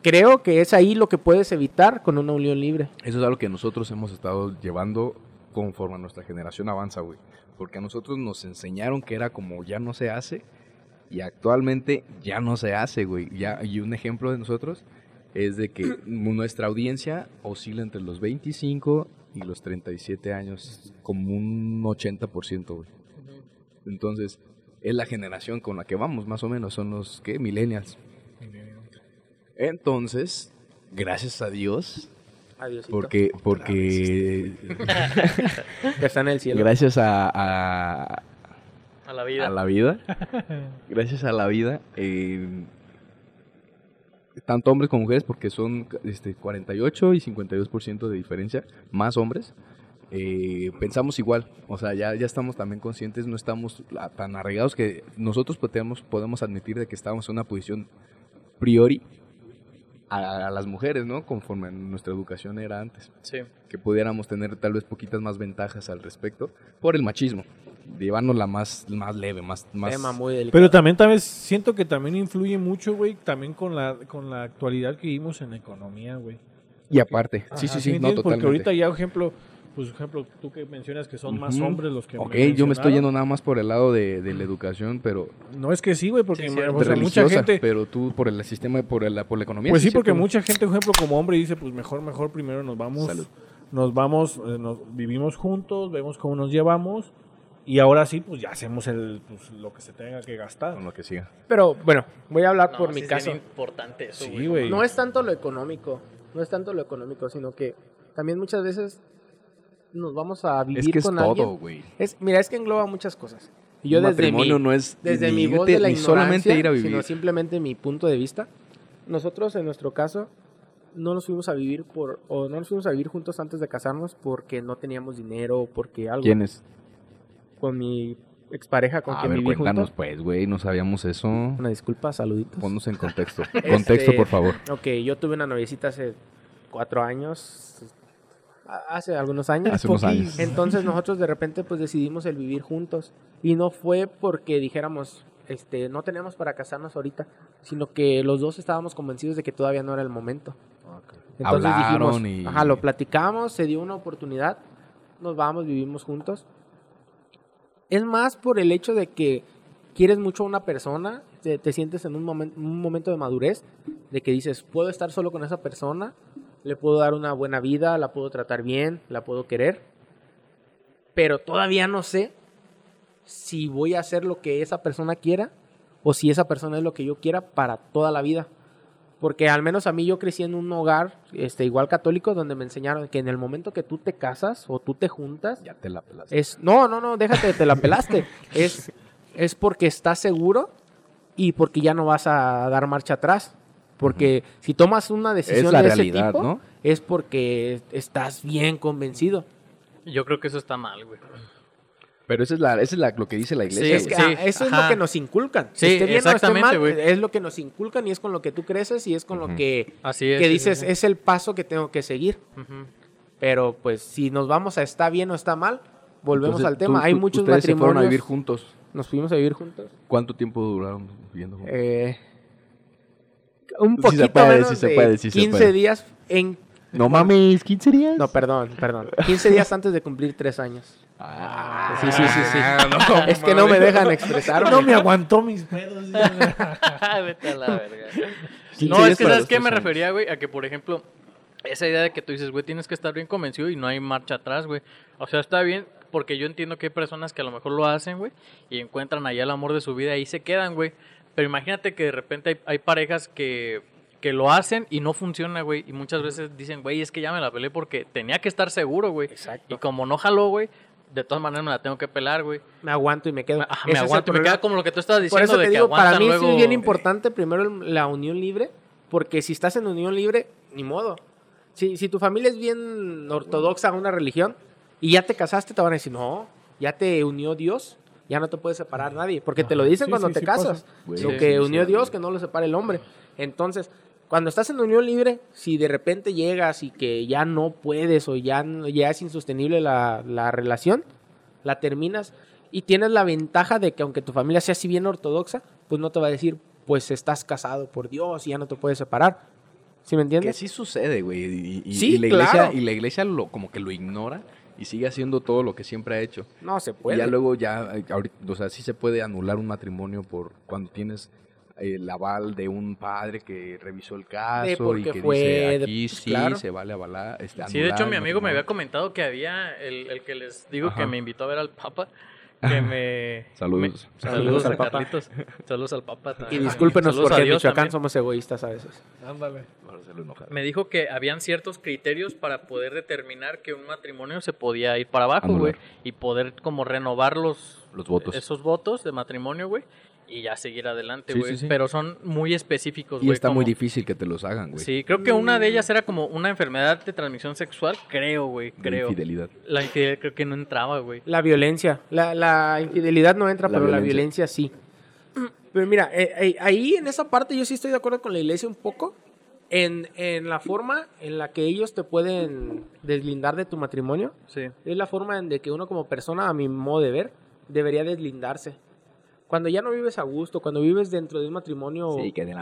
Creo que es ahí lo que puedes evitar con una unión libre. Eso es algo que nosotros hemos estado llevando conforme a nuestra generación avanza, güey. Porque a nosotros nos enseñaron que era como ya no se hace y actualmente ya no se hace, güey. Y un ejemplo de nosotros es de que nuestra audiencia oscila entre los 25 y los 37 años como un 80%, güey. Entonces, es la generación con la que vamos, más o menos, son los, millennials. Entonces, gracias a Dios, adiósito. porque que está en el cielo. Gracias a la vida. Gracias a la vida, tanto hombres como mujeres, porque son 48 y 52% de diferencia, más hombres. Pensamos igual, o sea, ya estamos también conscientes, no estamos tan arraigados que nosotros podemos admitir de que estábamos en una posición priori a las mujeres, ¿no? Conforme nuestra educación era antes. Sí. Que pudiéramos tener tal vez poquitas más ventajas al respecto por el machismo. Llevarnos la más leve, más... Tema muy delicado. Pero también siento que también influye mucho, güey, también con la actualidad que vivimos en la economía, güey. Y aparte, sí, no, totalmente. Porque ahorita ya, por ejemplo, tú que mencionas que son más hombres los que... Ok, yo me estoy yendo nada más por el lado de la educación, pero... No, es que sí, güey, porque sí, o sea, mucha gente... Pero tú por el sistema, por la economía... Pues sí, porque mucha gente, por ejemplo, como hombre dice, pues mejor, primero nos vamos... Salud. Vivimos juntos, vemos cómo nos llevamos, y ahora sí, pues ya hacemos lo que se tenga que gastar. Con lo que siga. Pero, bueno, voy a hablar por mi caso. Es importante eso, güey. Sí, no es tanto lo económico, sino que también muchas veces... Nos vamos a vivir con alguien. Es que es todo, güey. Mira, es que engloba muchas cosas. Y yo desde mi voz de la ignorancia, sino simplemente mi punto de vista. Nosotros, en nuestro caso, no nos fuimos a vivir juntos antes de casarnos porque no teníamos dinero, porque algo. ¿Quién es? Con mi expareja, con quien viví juntos. A ver, cuéntanos pues, güey, no sabíamos eso. Una disculpa, saluditos. Ponnos en contexto. Contexto, por favor. Ok, yo tuve una noviecita hace 4 años... Hace unos años. Entonces nosotros de repente pues decidimos el vivir juntos y no fue porque dijéramos no tenemos para casarnos ahorita, sino que los dos estábamos convencidos de que todavía no era el momento. Okay. Entonces dijimos, lo platicamos, se dio una oportunidad, nos vamos, vivimos juntos. Es más por el hecho de que quieres mucho a una persona, te sientes en un momento de madurez, de que dices, puedo estar solo con esa persona. Le puedo dar una buena vida, la puedo tratar bien, la puedo querer. Pero todavía no sé si voy a hacer lo que esa persona quiera o si esa persona es lo que yo quiera para toda la vida. Porque al menos a mí yo crecí en un hogar igual católico donde me enseñaron que en el momento que tú te casas o tú te juntas... Ya te la pelaste. No, déjate, te la pelaste. Es porque estás seguro y porque ya no vas a dar marcha atrás. Porque si tomas una decisión de ese tipo, ¿no? Es porque estás bien convencido. Yo creo que eso está mal, güey. Pero lo que dice la iglesia. Sí, eso es lo que nos inculcan. Sí, esté bien exactamente, o esté mal, güey. Es lo que nos inculcan y es con lo que tú creces y es con lo que dices, es el paso que tengo que seguir. Uh-huh. Pero pues si nos vamos a está bien o está mal, volvemos entonces, al tema. Hay muchos matrimonios. ¿Ustedes se fueron a vivir juntos? Nos fuimos a vivir juntos. ¿Cuánto tiempo duraron viviendo juntos? Un poquito menos de 15 días. No mames, ¿15 días? No, perdón. 15 días antes de cumplir 3 años. Ah, sí. No, es que no me dejan expresarme. No me aguantó mis pedos. Vete a la verga. No, es que ¿sabes qué me refería, güey? A que, por ejemplo, esa idea de que tú dices, güey, tienes que estar bien convencido y no hay marcha atrás, güey. O sea, está bien, porque yo entiendo que hay personas que a lo mejor lo hacen, güey, y encuentran allá el amor de su vida y ahí se quedan, güey. Pero imagínate que de repente hay parejas que lo hacen y no funciona, güey. Y muchas veces dicen, güey, es que ya me la pelé porque tenía que estar seguro, güey. Exacto. Y como no jaló, güey, de todas maneras me la tengo que pelar, güey. Me aguanto y me quedo. Me aguanto y me queda como lo que tú estabas diciendo. Por eso te digo, para mí luego... sí es bien importante primero la unión libre. Porque si estás en unión libre, ni modo. Si tu familia es bien ortodoxa a una religión y ya te casaste, te van a decir, no, ya te unió Dios. Ya no te puede separar nadie. Porque te lo dicen cuando te casas. Lo que unió Dios, que no lo separe el hombre. Entonces, cuando estás en unión libre, si de repente llegas y que ya no puedes o ya es insostenible la relación, la terminas y tienes la ventaja de que aunque tu familia sea así bien ortodoxa, pues no te va a decir, pues estás casado por Dios y ya no te puedes separar. ¿Sí me entiendes? Que sí sucede, güey. Sí, claro. Y la iglesia como que lo ignora. Y sigue haciendo todo lo que siempre ha hecho. No se puede. Y ya luego ahorita, o sea, sí se puede anular un matrimonio por cuando tienes el aval de un padre que revisó el caso y que fue, dice, aquí pues, sí, claro, se vale avalar. Sí, de hecho, mi amigo me había comentado que había el que les digo, ajá, que me invitó a ver al Papa. Que me... Saludos al Papa. Saludos al Papa también. Y discúlpenos porque en Michoacán también somos egoístas a veces. Ándale. Me dijo que habían ciertos criterios para poder determinar que un matrimonio se podía ir para abajo, güey. Y poder como renovar los votos. Esos votos de matrimonio, güey. Y ya seguir adelante, güey. Sí. Pero son muy específicos, güey. Y está como... muy difícil que te los hagan, güey. Sí, creo que una de ellas era como una enfermedad de transmisión sexual, creo. La infidelidad. La infidelidad creo que no entraba, güey. La violencia. La infidelidad no entra, pero la violencia sí. Pero mira, ahí en esa parte yo sí estoy de acuerdo con la iglesia un poco. En la forma en la que ellos te pueden deslindar de tu matrimonio. Sí. Es la forma en de que uno como persona, a mi modo de ver, debería deslindarse. Cuando ya no vives a gusto, cuando vives dentro de un matrimonio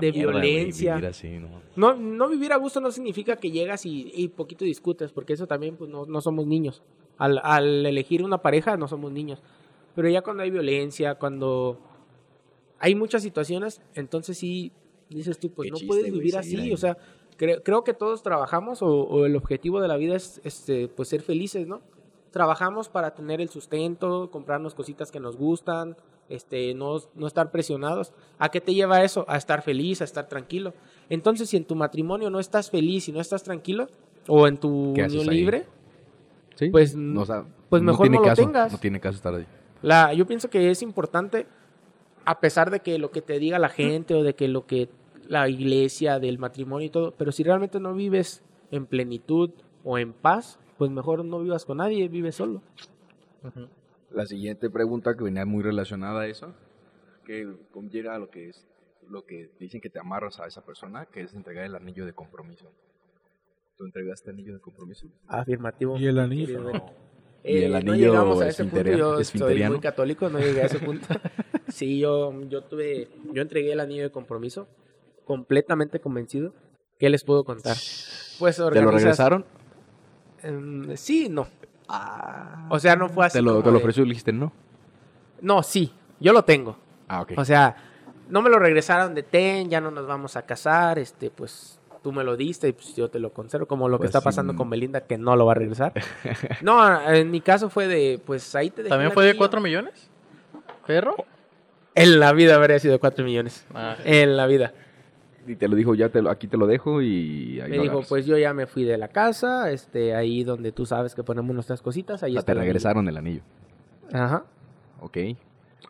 de violencia. Vivir así, no vivir a gusto no significa que llegas y poquito discutes, porque eso también pues, no somos niños. Al elegir una pareja no somos niños. Pero ya cuando hay violencia, cuando hay muchas situaciones, entonces sí dices tú, pues puedes vivir así. Ahí. O sea, creo que todos trabajamos o el objetivo de la vida es pues ser felices, ¿no? Trabajamos para tener el sustento, comprarnos cositas que nos gustan, no estar presionados. ¿A qué te lleva eso? A estar feliz, a estar tranquilo. Entonces, si en tu matrimonio no estás feliz y no estás tranquilo, o en tu unión libre, ¿sí? pues mejor no lo tengas. No tiene caso estar ahí. Yo pienso que es importante, a pesar de que lo que te diga la gente o de que lo que la iglesia del matrimonio y todo, pero si realmente no vives en plenitud o en paz, pues mejor no vivas con nadie, vive solo. Uh-huh. La siguiente pregunta que venía muy relacionada a eso, que conlleva a lo que dicen que te amarras a esa persona, que es entregar el anillo de compromiso. ¿Tú entregaste anillo de compromiso? Afirmativo. ¿Y el anillo? No. ¿Y el anillo? No llegamos a ese punto. Yo soy muy católico, no llegué a ese punto. Sí, yo entregué el anillo de compromiso, completamente convencido. ¿Qué les puedo contar? Pues, ¿te lo regresaron? Sí, no. O sea, no fue así. ¿Te lo ofreció y dijiste no? No, sí, yo lo tengo. Okay. O sea, no me lo regresaron de ya no nos vamos a casar, pues tú me lo diste y pues yo te lo conservo, como lo que está pasando con Belinda, que no lo va a regresar. No, en mi caso fue de, pues ahí te dejé. ¿También fue de 4 millones? ¿Ferro? En la vida habría sido de 4 millones. En la vida. Y te lo dijo, aquí te lo dejo y... Ahí me dijo, agarras. Pues yo ya me fui de la casa, ahí donde tú sabes que ponemos nuestras cositas, ahí está. Te regresaron el anillo. Ajá. Ok.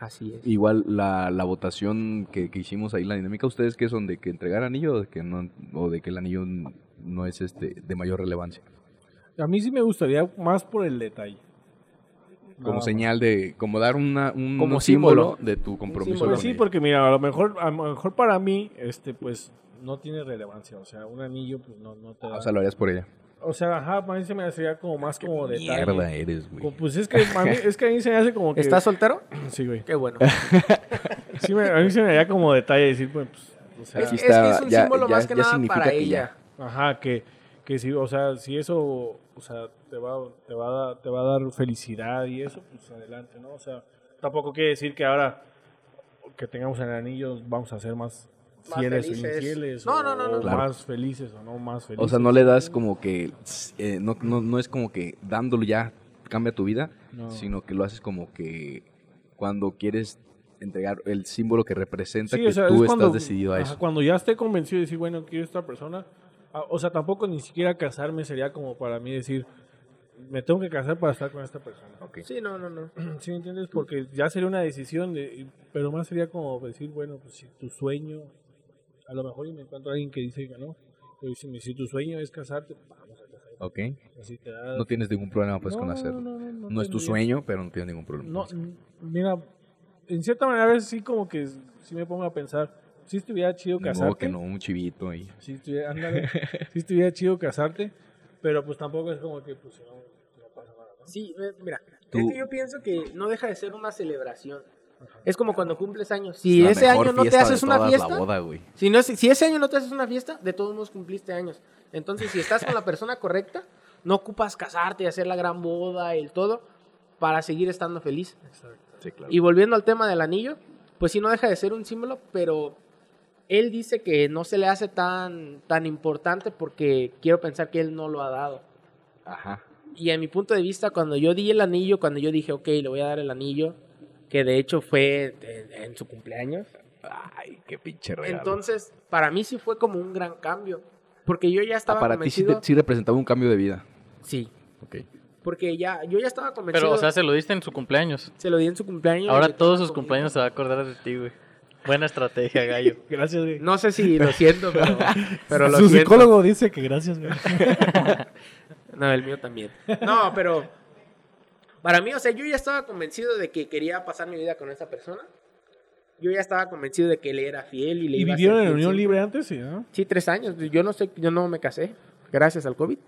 Así es. Igual la votación que hicimos ahí, la dinámica, ¿ustedes qué son? ¿De que entregar anillo o de que no, o de que el anillo no es de mayor relevancia? A mí sí me gustaría más por el detalle. Como señal de, como dar un símbolo de tu compromiso. Pues sí, porque mira, a lo mejor para mí, pues, no tiene relevancia. O sea, un anillo, pues, no te da. O sea, lo harías por ella. O sea, ajá, para mí se me hacía como más como detalle. Mierda eres, güey. Pues es que a mí, se me hace como que... ¿Estás soltero? Sí, güey. Qué bueno. Sí, a mí se me haría como detalle decir, pues... O sea, es que es un ya, símbolo ya, más que nada para que ella. Ya. Ajá, que sí, o sea, si eso, o sea, te va a dar felicidad y eso, pues adelante, ¿no? O sea, tampoco quiere decir que ahora que tengamos el anillo vamos a ser más fieles o infieles, no, claro. Más felices o no más felices. O sea, no le das como que, no es como que dándolo ya cambia tu vida, no. Sino que lo haces como que cuando quieres entregar el símbolo que representa, sí, que o sea, tú es cuando, estás decidido a eso. Cuando ya esté convencido de decir, bueno, quiero esta persona, o sea, tampoco ni siquiera casarme sería como para mí decir, me tengo que casar para estar con esta persona. Okay. Sí, no. ¿Sí entiendes? Porque ya sería una decisión, pero más sería como decir, bueno, pues si tu sueño, a lo mejor me encuentro a alguien que dice que no, pero si tu sueño es casarte, vamos a casar. Ok. Así te da... No tienes ningún problema pues con hacerlo. No es tu sueño, pero no tienes ningún problema. No, mira, en cierta manera a veces sí como que sí me pongo a pensar, si estuviera chido casarte. No, que no, un chivito ahí. Si estuviera chido casarte, pero pues tampoco es como que pues no pasa nada, ¿no? Sí, mira, yo pienso que no deja de ser una celebración. Ajá. Es como cuando cumples años. Si ese año no te haces una fiesta, si ese año no te haces una fiesta, de todos modos cumpliste años. Entonces, si estás con la persona correcta, no ocupas casarte y hacer la gran boda, el todo, para seguir estando feliz. Exacto. Sí, claro. Y volviendo al tema del anillo, pues sí, no deja de ser un símbolo, pero él dice que no se le hace tan importante porque quiero pensar que él no lo ha dado. Ajá. Y a mi punto de vista, cuando yo di el anillo, cuando yo dije, ok, le voy a dar el anillo, que de hecho fue en su cumpleaños. Ay, qué pinche regalo. Entonces, para mí sí fue como un gran cambio, porque yo ya estaba convencido. Para ti sí representaba un cambio de vida. Sí. Ok. Porque yo ya estaba convencido. Pero, o sea, se lo diste en su cumpleaños. Se lo di en su cumpleaños. Ahora todos sus cumpleaños se va a acordar de ti, güey. Buena estrategia, Gallo. Gracias, güey. No sé si lo siento, pero lo siento. Su psicólogo dice que gracias, güey. No, el mío también. No, pero para mí, o sea, yo ya estaba convencido de que quería pasar mi vida con esa persona. Yo ya estaba convencido de que le era fiel y le iba a ser fiel. ¿Y vivieron en unión libre antes? Sí, ¿no? Sí, 3 años. Yo no me casé, gracias al COVID.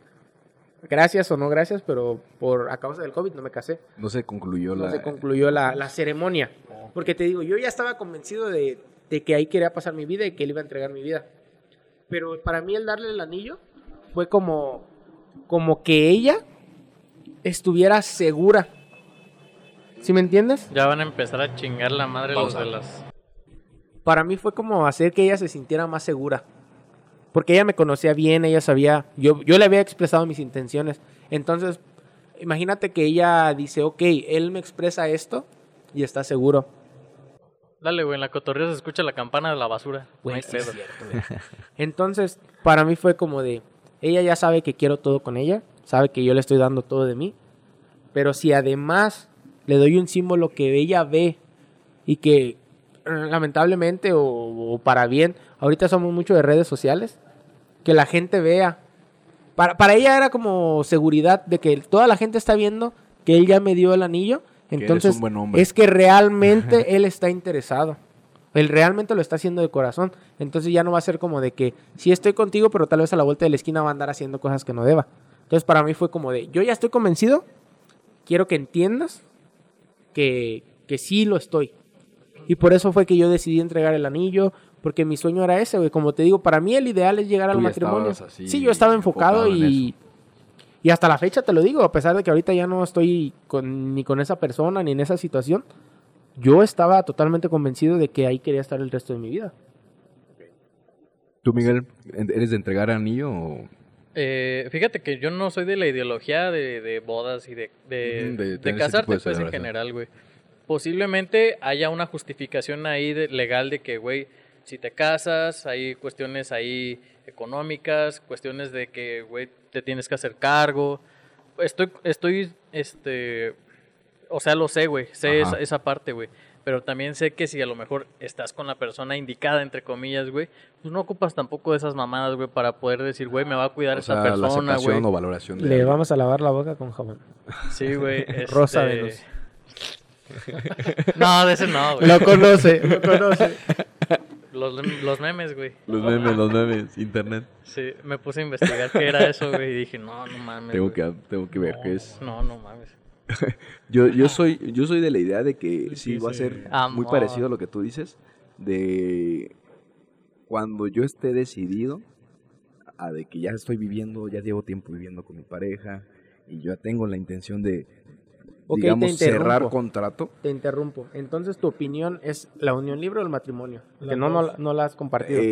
Gracias o no gracias, pero a causa del COVID no me casé. No se concluyó la ceremonia. No. Porque te digo, yo ya estaba convencido de que ahí quería pasar mi vida y que él iba a entregar mi vida. Pero para mí el darle el anillo fue como que ella estuviera segura. ¿Sí me entiendes? Ya van a empezar a chingar la madre los de las... Para mí fue como hacer que ella se sintiera más segura. Porque ella me conocía bien, ella sabía, yo le había expresado mis intenciones. Entonces, imagínate que ella dice, ok, él me expresa esto y está seguro. Dale, güey, en la cotorrilla se escucha la campana de la basura. Güey, no es cierto, güey. Entonces, para mí fue como ella ya sabe que quiero todo con ella, sabe que yo le estoy dando todo de mí, pero si además le doy un símbolo que ella ve y que lamentablemente o para bien, ahorita somos mucho de redes sociales, que la gente vea. Para ella era como seguridad de que toda la gente está viendo que él ya me dio el anillo. Entonces, es que realmente él está interesado. Él realmente lo está haciendo de corazón. Entonces ya no va a ser como de que sí estoy contigo, pero tal vez a la vuelta de la esquina va a andar haciendo cosas que no deba. Entonces para mí fue como yo ya estoy convencido, quiero que entiendas que sí lo estoy. Y por eso fue que yo decidí entregar el anillo, porque mi sueño era ese, güey. Como te digo, para mí el ideal es llegar al matrimonio. Sí, yo estaba enfocado y hasta la fecha te lo digo, a pesar de que ahorita ya no estoy ni con esa persona ni en esa situación, yo estaba totalmente convencido de que ahí quería estar el resto de mi vida. ¿Tú, Miguel, eres de entregar anillo o...? Fíjate que yo no soy de la ideología de bodas y de casarte pues en general, güey. Posiblemente haya una justificación ahí legal de que, güey, si te casas, hay cuestiones ahí económicas, cuestiones de que, güey, te tienes que hacer cargo. O sea, lo sé, güey, sé esa parte, güey. Pero también sé que si a lo mejor estás con la persona indicada, entre comillas, güey, pues no ocupas tampoco de esas mamadas, güey, para poder decir, güey, me va a cuidar esta persona, güey. O sea, la aceptación o valoración. Le vamos a lavar la boca con jabón. Sí, güey. Rosa Venus. No, de ese no, güey. Lo conoce. Los memes, güey. Los memes, internet. Sí, me puse a investigar qué era eso, güey, y dije, no mames. Tengo que ver qué es. No mames. Yo soy de la idea de que sí va a ser muy parecido a lo que tú dices, de cuando yo esté decidido a de que ya estoy viviendo, ya llevo tiempo viviendo con mi pareja y yo ya tengo la intención de, digamos, cerrar contrato. Te interrumpo. Entonces, ¿tu opinión es la unión libre o el matrimonio? Que no la has compartido.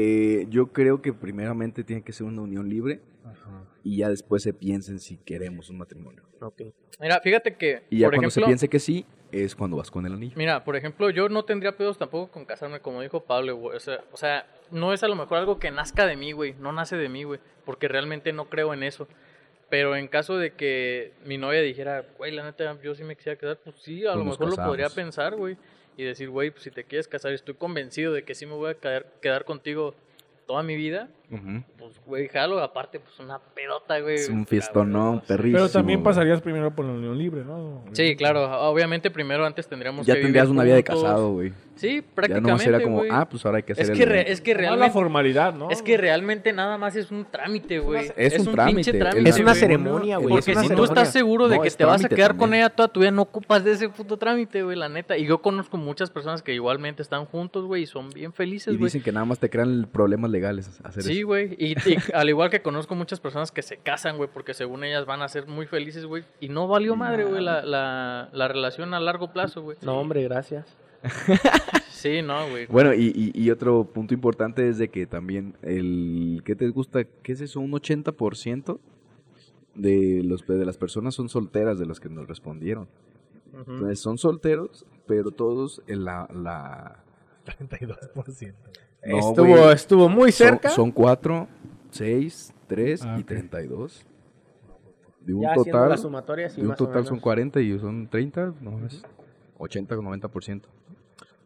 Yo creo que primeramente tiene que ser una unión libre. Ajá. Y ya después se piensen si queremos un matrimonio. Okay. Mira, fíjate que... Y ya por cuando ejemplo, se piense que sí, es cuando vas con el anillo. Mira, por ejemplo, yo no tendría pedos tampoco con casarme, como dijo Pablo, güey. O sea, no es a lo mejor algo que nazca de mí, güey. No nace de mí, güey. Porque realmente no creo en eso. Pero en caso de que mi novia dijera, güey, la neta, yo sí me quisiera casar, pues sí, a lo mejor lo podría pensar, güey. Y decir, güey, pues si te quieres casar, estoy convencido de que sí me voy a quedar contigo toda mi vida, uh-huh. Pues, güey, jalo, aparte, pues, una pedota, güey. Es un fiestón, ¿no? Perrísimo. Pero también pasarías primero por la unión libre, ¿no? Sí, claro, obviamente primero antes tendríamos ya que tendrías una vida de casado, güey. Sí, prácticamente, ya no sería como, güey. Ah, pues ahora hay que hacer es que realmente... la formalidad, ¿no? Es que realmente nada más es un trámite, güey. Es un trámite. Trámite. Es una ceremonia, güey. Porque si tú estás seguro de que te vas a quedar también con ella toda tu vida, no ocupas de ese puto trámite, güey, la neta. Y yo conozco muchas personas que igualmente están juntos, güey, y son bien felices, güey. Y dicen que nada más te crean problemas legales hacer eso. Sí, güey. Y al igual que conozco muchas personas que se casan, güey, porque según ellas van a ser muy felices, güey. Y no valió madre, güey, la relación a largo plazo, güey. No, hombre, gracias. Sí, no, güey. Bueno, y otro punto importante es de que también el que te gusta, ¿qué es eso? Un 80% de las personas son solteras de las que nos respondieron. Uh-huh. Entonces son solteros, pero todos en la 32%. No, estuvo muy cerca. Son 4, 6, 3 y 32. De un ya total, las sumatorias y de un total son 40 y son 30, no, uh-huh. Es 80 o 90%.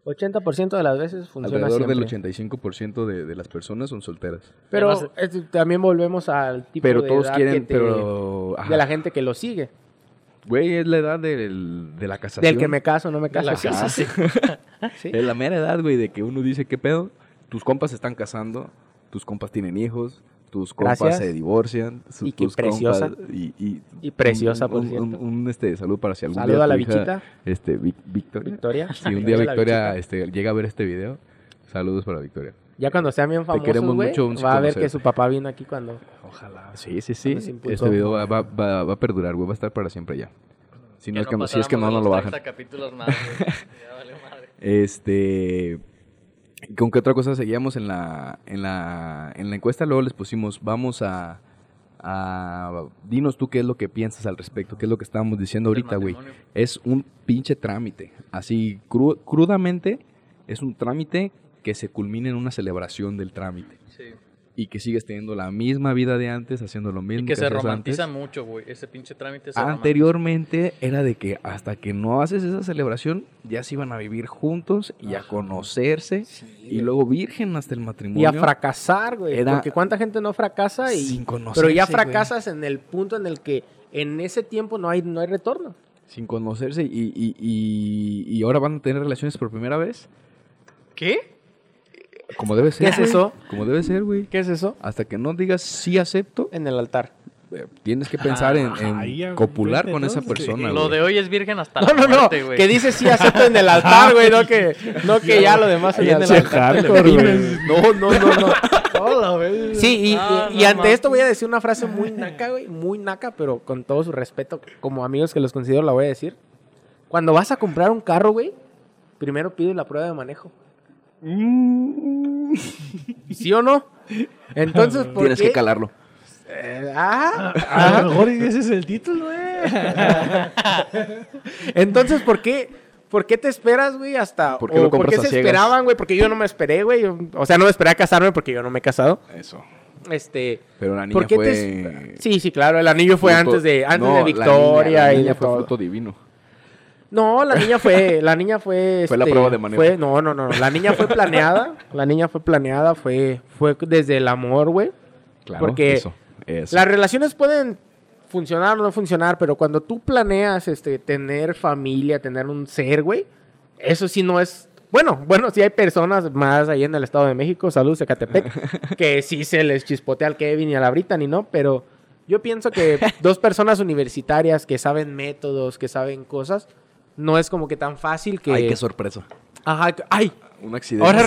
80% de las veces funciona siempre. Alrededor del 85% de las personas son solteras. Pero además, también volvemos al tipo pero de todos edad quieren, de la gente que lo sigue. Güey, es la edad de la casación. Del que me caso, no me caso. La casa, sí. ¿Sí? Es la mera edad, güey, de que uno dice, ¿qué pedo? Tus compas se están casando, tus compas tienen hijos, tus compas se divorcian. Y que preciosa. Y preciosa, por cierto. Salud para si algún día. Salud a la bichita. Victoria. Si un día Victoria llega a ver este video, saludos para Victoria. Ya cuando sean bien famosos, güey, va a ver que su papá vino aquí cuando... Ojalá. Sí. Este video va a perdurar, güey, va a estar para siempre ya. Si no es que no lo bajan. Capítulos más, ya vale madre. ¿Con qué otra cosa seguíamos en la encuesta? Luego les pusimos, vamos a dinos tú qué es lo que piensas al respecto, qué es lo que estábamos diciendo ahorita, güey. Es un pinche trámite, así crudamente, es un trámite que se culmina en una celebración del trámite. Sí. Y que sigues teniendo la misma vida de antes, haciendo lo mismo. Y que se romantiza antes mucho, güey. Ese pinche trámite se anteriormente romantiza. Era de que hasta que no haces esa celebración, ya se iban a vivir juntos y a conocerse. Sí, y luego virgen hasta el matrimonio. Y a fracasar, güey. Porque cuánta gente no fracasa y sin conocerse. Pero ya fracasas, güey, en el punto en el que en ese tiempo no hay retorno. Sin conocerse y ahora van a tener relaciones por primera vez. ¿Qué? Como debe ser. ¿Qué es eso? Como debe ser, güey. ¿Qué es eso? Hasta que no digas sí acepto. En el altar. Tienes que pensar en copular con esa persona, güey. Lo de hoy es virgen hasta la muerte, güey. No. Que dices sí acepto en el altar, güey. No que ya lo demás es en el altar. No. Hola, sí, y ante esto voy a decir una frase muy naca, güey. Muy naca, pero con todo su respeto, como amigos que los considero, la voy a decir. Cuando vas a comprar un carro, güey, primero pide la prueba de manejo. ¿Sí o no? Entonces, ¿por tienes qué? Que calarlo. A lo mejor ese es el título, Entonces, ¿por qué te esperas, güey? Hasta ¿por qué lo compras a ciegas? ¿Por qué se esperaban, güey? Porque yo no me esperé, güey. O sea, no me esperé a casarme porque yo no me he casado. Eso. Pero el anillo fue Sí, claro, el anillo fue fruto... antes de Victoria, la niña fue todo. Fruto divino. No, la niña fue... Fue la prueba de manejo. No. La niña fue planeada, fue desde el amor, güey. Claro, porque eso. Las relaciones pueden funcionar o no funcionar, pero cuando tú planeas tener familia, tener un ser, güey, eso sí no es Bueno, sí hay personas más ahí en el Estado de México, saludos Ecatepec, que sí se les chispotea al Kevin y a la Brittany, ¿no? Pero yo pienso que dos personas universitarias que saben métodos, que saben cosas, no es como que tan fácil que... ¡Ay, qué sorpresa! Ajá, ¡ay! Un accidente. Ahora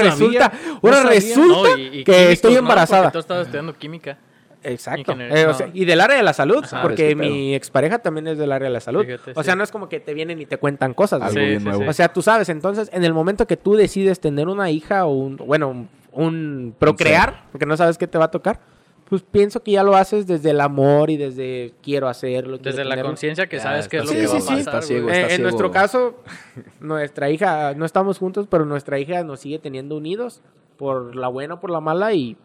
resulta que estoy embarazada. Porque tú estabas estudiando química. Exacto. O sea, y del área de la salud, ajá, porque mi expareja también es del área de la salud. Fíjate, o sea, no es como que te vienen y te cuentan cosas. Algo bien nuevo. O sea, tú sabes, entonces, en el momento que tú decides tener una hija o un procrear, porque no sabes qué te va a tocar, pues pienso que ya lo haces desde el amor y desde quiero hacerlo. Desde la conciencia que sabes que es lo que va a pasar. Está ciego, en nuestro caso, nuestra hija, no estamos juntos, pero nuestra hija nos sigue teniendo unidos por la buena o por la mala y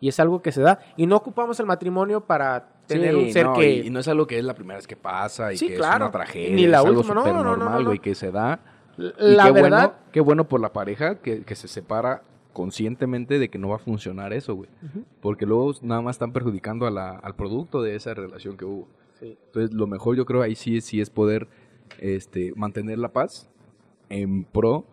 es algo que se da. Y no ocupamos el matrimonio para tener un ser que... Y no es algo que es la primera vez que pasa y que claro, es una tragedia. Ni la última, no. Y que se da. La y qué verdad... qué bueno por la pareja que se separa conscientemente de que no va a funcionar eso, güey. Uh-huh. Porque luego nada más están perjudicando al producto de esa relación que hubo. Sí. Entonces, lo mejor yo creo ahí sí es poder mantener la paz en pro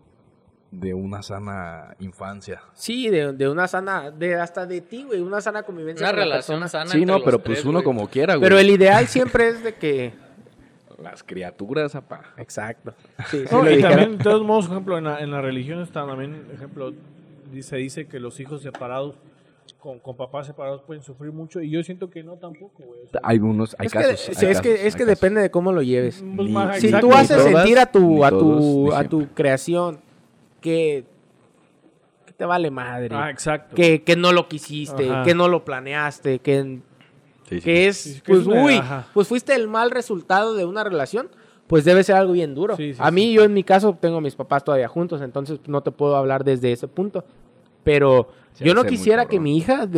de una sana infancia. Sí, de una sana, hasta de ti, güey, una sana convivencia. Una relación sana. Sí, no, pero pues uno como quiera, güey. Pero el ideal siempre es de que... Las criaturas, apá. Exacto. Sí, no, y también, de todos modos, por ejemplo, en la religión está también, ejemplo... Se dice que los hijos separados, con papás separados, pueden sufrir mucho. Y yo siento que no tampoco, güey. O sea, hay casos, depende de cómo lo lleves. Pues si tú haces sentir a tu creación que te vale madre. Ah, exacto. Que no lo quisiste, ajá, que no lo planeaste, que es... Sí, pues, pues fuiste el mal resultado de una relación... Pues debe ser algo bien duro. Sí, sí, a mí, sí. Yo en mi caso, tengo a mis papás todavía juntos, entonces no te puedo hablar desde ese punto. Pero yo no quisiera que mi hija,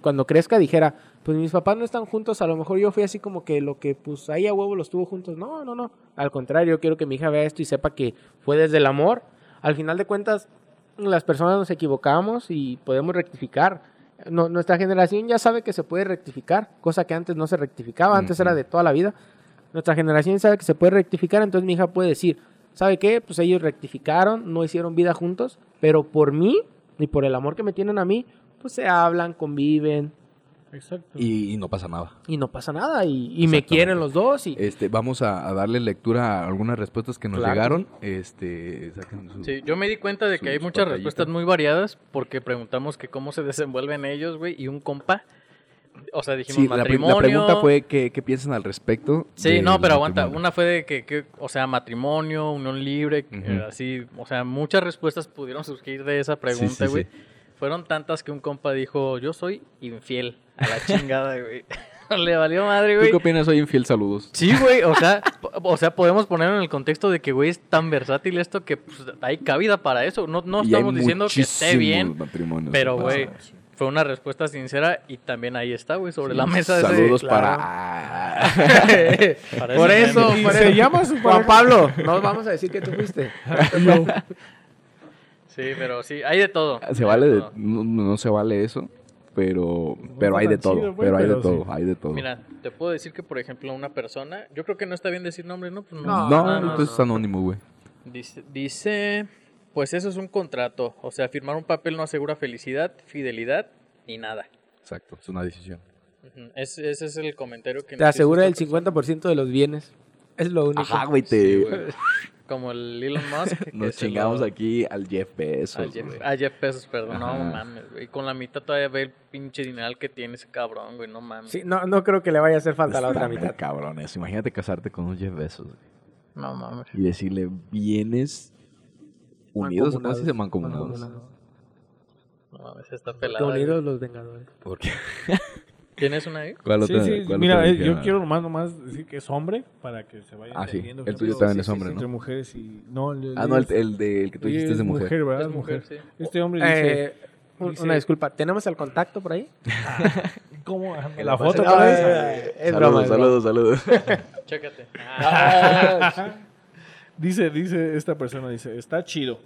cuando crezca, dijera, pues mis papás no están juntos, a lo mejor yo fui así como que lo que, pues ahí a huevo los tuvo juntos. No. Al contrario, yo quiero que mi hija vea esto y sepa que fue desde el amor. Al final de cuentas, las personas nos equivocamos y podemos rectificar. Nuestra generación ya sabe que se puede rectificar, cosa que antes no se rectificaba, antes era de toda la vida. Nuestra generación sabe que se puede rectificar, entonces mi hija puede decir, ¿sabe qué? Pues ellos rectificaron, no hicieron vida juntos, pero por mí y por el amor que me tienen a mí, pues se hablan, conviven. Exacto. Y no pasa nada. Y me quieren los dos. Y... vamos a darle lectura a algunas respuestas que nos llegaron. Sí, yo me di cuenta de que hay muchas respuestas muy variadas porque preguntamos que cómo se desenvuelven ellos, güey, y un compa. O sea, dijimos matrimonio. La pregunta fue qué piensan al respecto. Sí, no, pero aguanta. Matrimonio. Una fue de que, o sea, matrimonio, unión libre, así. O sea, muchas respuestas pudieron surgir de esa pregunta, güey. Sí. Fueron tantas que un compa dijo, yo soy infiel. A la chingada, güey. Le valió madre, güey. ¿Tú qué opinas? Soy infiel, saludos. Sí, güey, o sea, podemos ponerlo en el contexto de que, güey, es tan versátil esto que pues, hay cabida para eso. No estamos diciendo que esté bien, pero, güey... Fue una respuesta sincera y también ahí está, güey, sobre la mesa. Saludos para por eso. Y se llama su Juan Pablo. No vamos a decir que tú fuiste. No. Sí, pero sí, hay de todo. Se vale de todo. No se vale eso, pero hay de todo. Pero hay de todo, hay de todo. Mira, te puedo decir que, por ejemplo, una persona... Yo creo que no está bien decir nombre, ¿no? Pues no, entonces es anónimo, güey. Dice... Pues eso es un contrato, o sea, firmar un papel no asegura felicidad, fidelidad ni nada. Exacto, es una decisión. Ese es el comentario que... Te asegura el 50% de los bienes, es lo único. Ajá, güey, sí, como el Elon Musk. Nos chingamos aquí al Jeff Bezos. A Jeff Bezos, perdón, ajá. No mames, güey. Con la mitad todavía ve el pinche dineral que tiene ese cabrón, güey, no mames. Sí, no creo que le vaya a hacer falta la otra mitad. Cabrón, eso. Imagínate casarte con un Jeff Bezos, güey. No mames. Y decirle, vienes... Unidos, no sé si mancomunados. No mames, está pelado. Unidos los Vengadores. ¿Por qué? ¿Tienes una ahí? ¿Cuál mira, yo quiero nomás decir que es hombre para que se vayan entendiendo. El tuyo también es hombre, ¿no? Entre mujeres y... No, el que tú dijiste es de mujer. Mujer, ¿verdad? Es mujer, sí. Este hombre dice... Una disculpa, ¿tenemos el contacto por ahí? ¿Cómo? ¿La foto? Es broma. Saludos. Chécate. Dice esta persona, dice, está chido.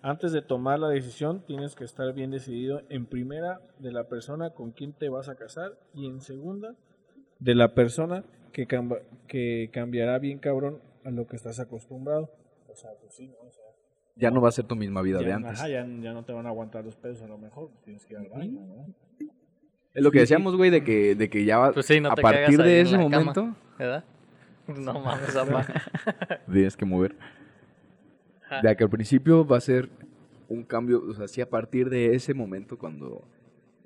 Antes de tomar la decisión, tienes que estar bien decidido en primera de la persona con quien te vas a casar y en segunda de la persona que cambiará bien cabrón a lo que estás acostumbrado. O sea, pues sí, ¿no? O sea, ya no va a ser tu misma vida de antes. Ajá, ya no te van a aguantar los pesos a lo mejor, tienes que ir al baño, ¿verdad? Es lo que decíamos, güey, de que ya va, pues sí, no a partir de ese momento, cama, ¿verdad? No mames, amá. Tienes que mover. De que al principio va a ser un cambio, o sea, sí a partir de ese momento cuando,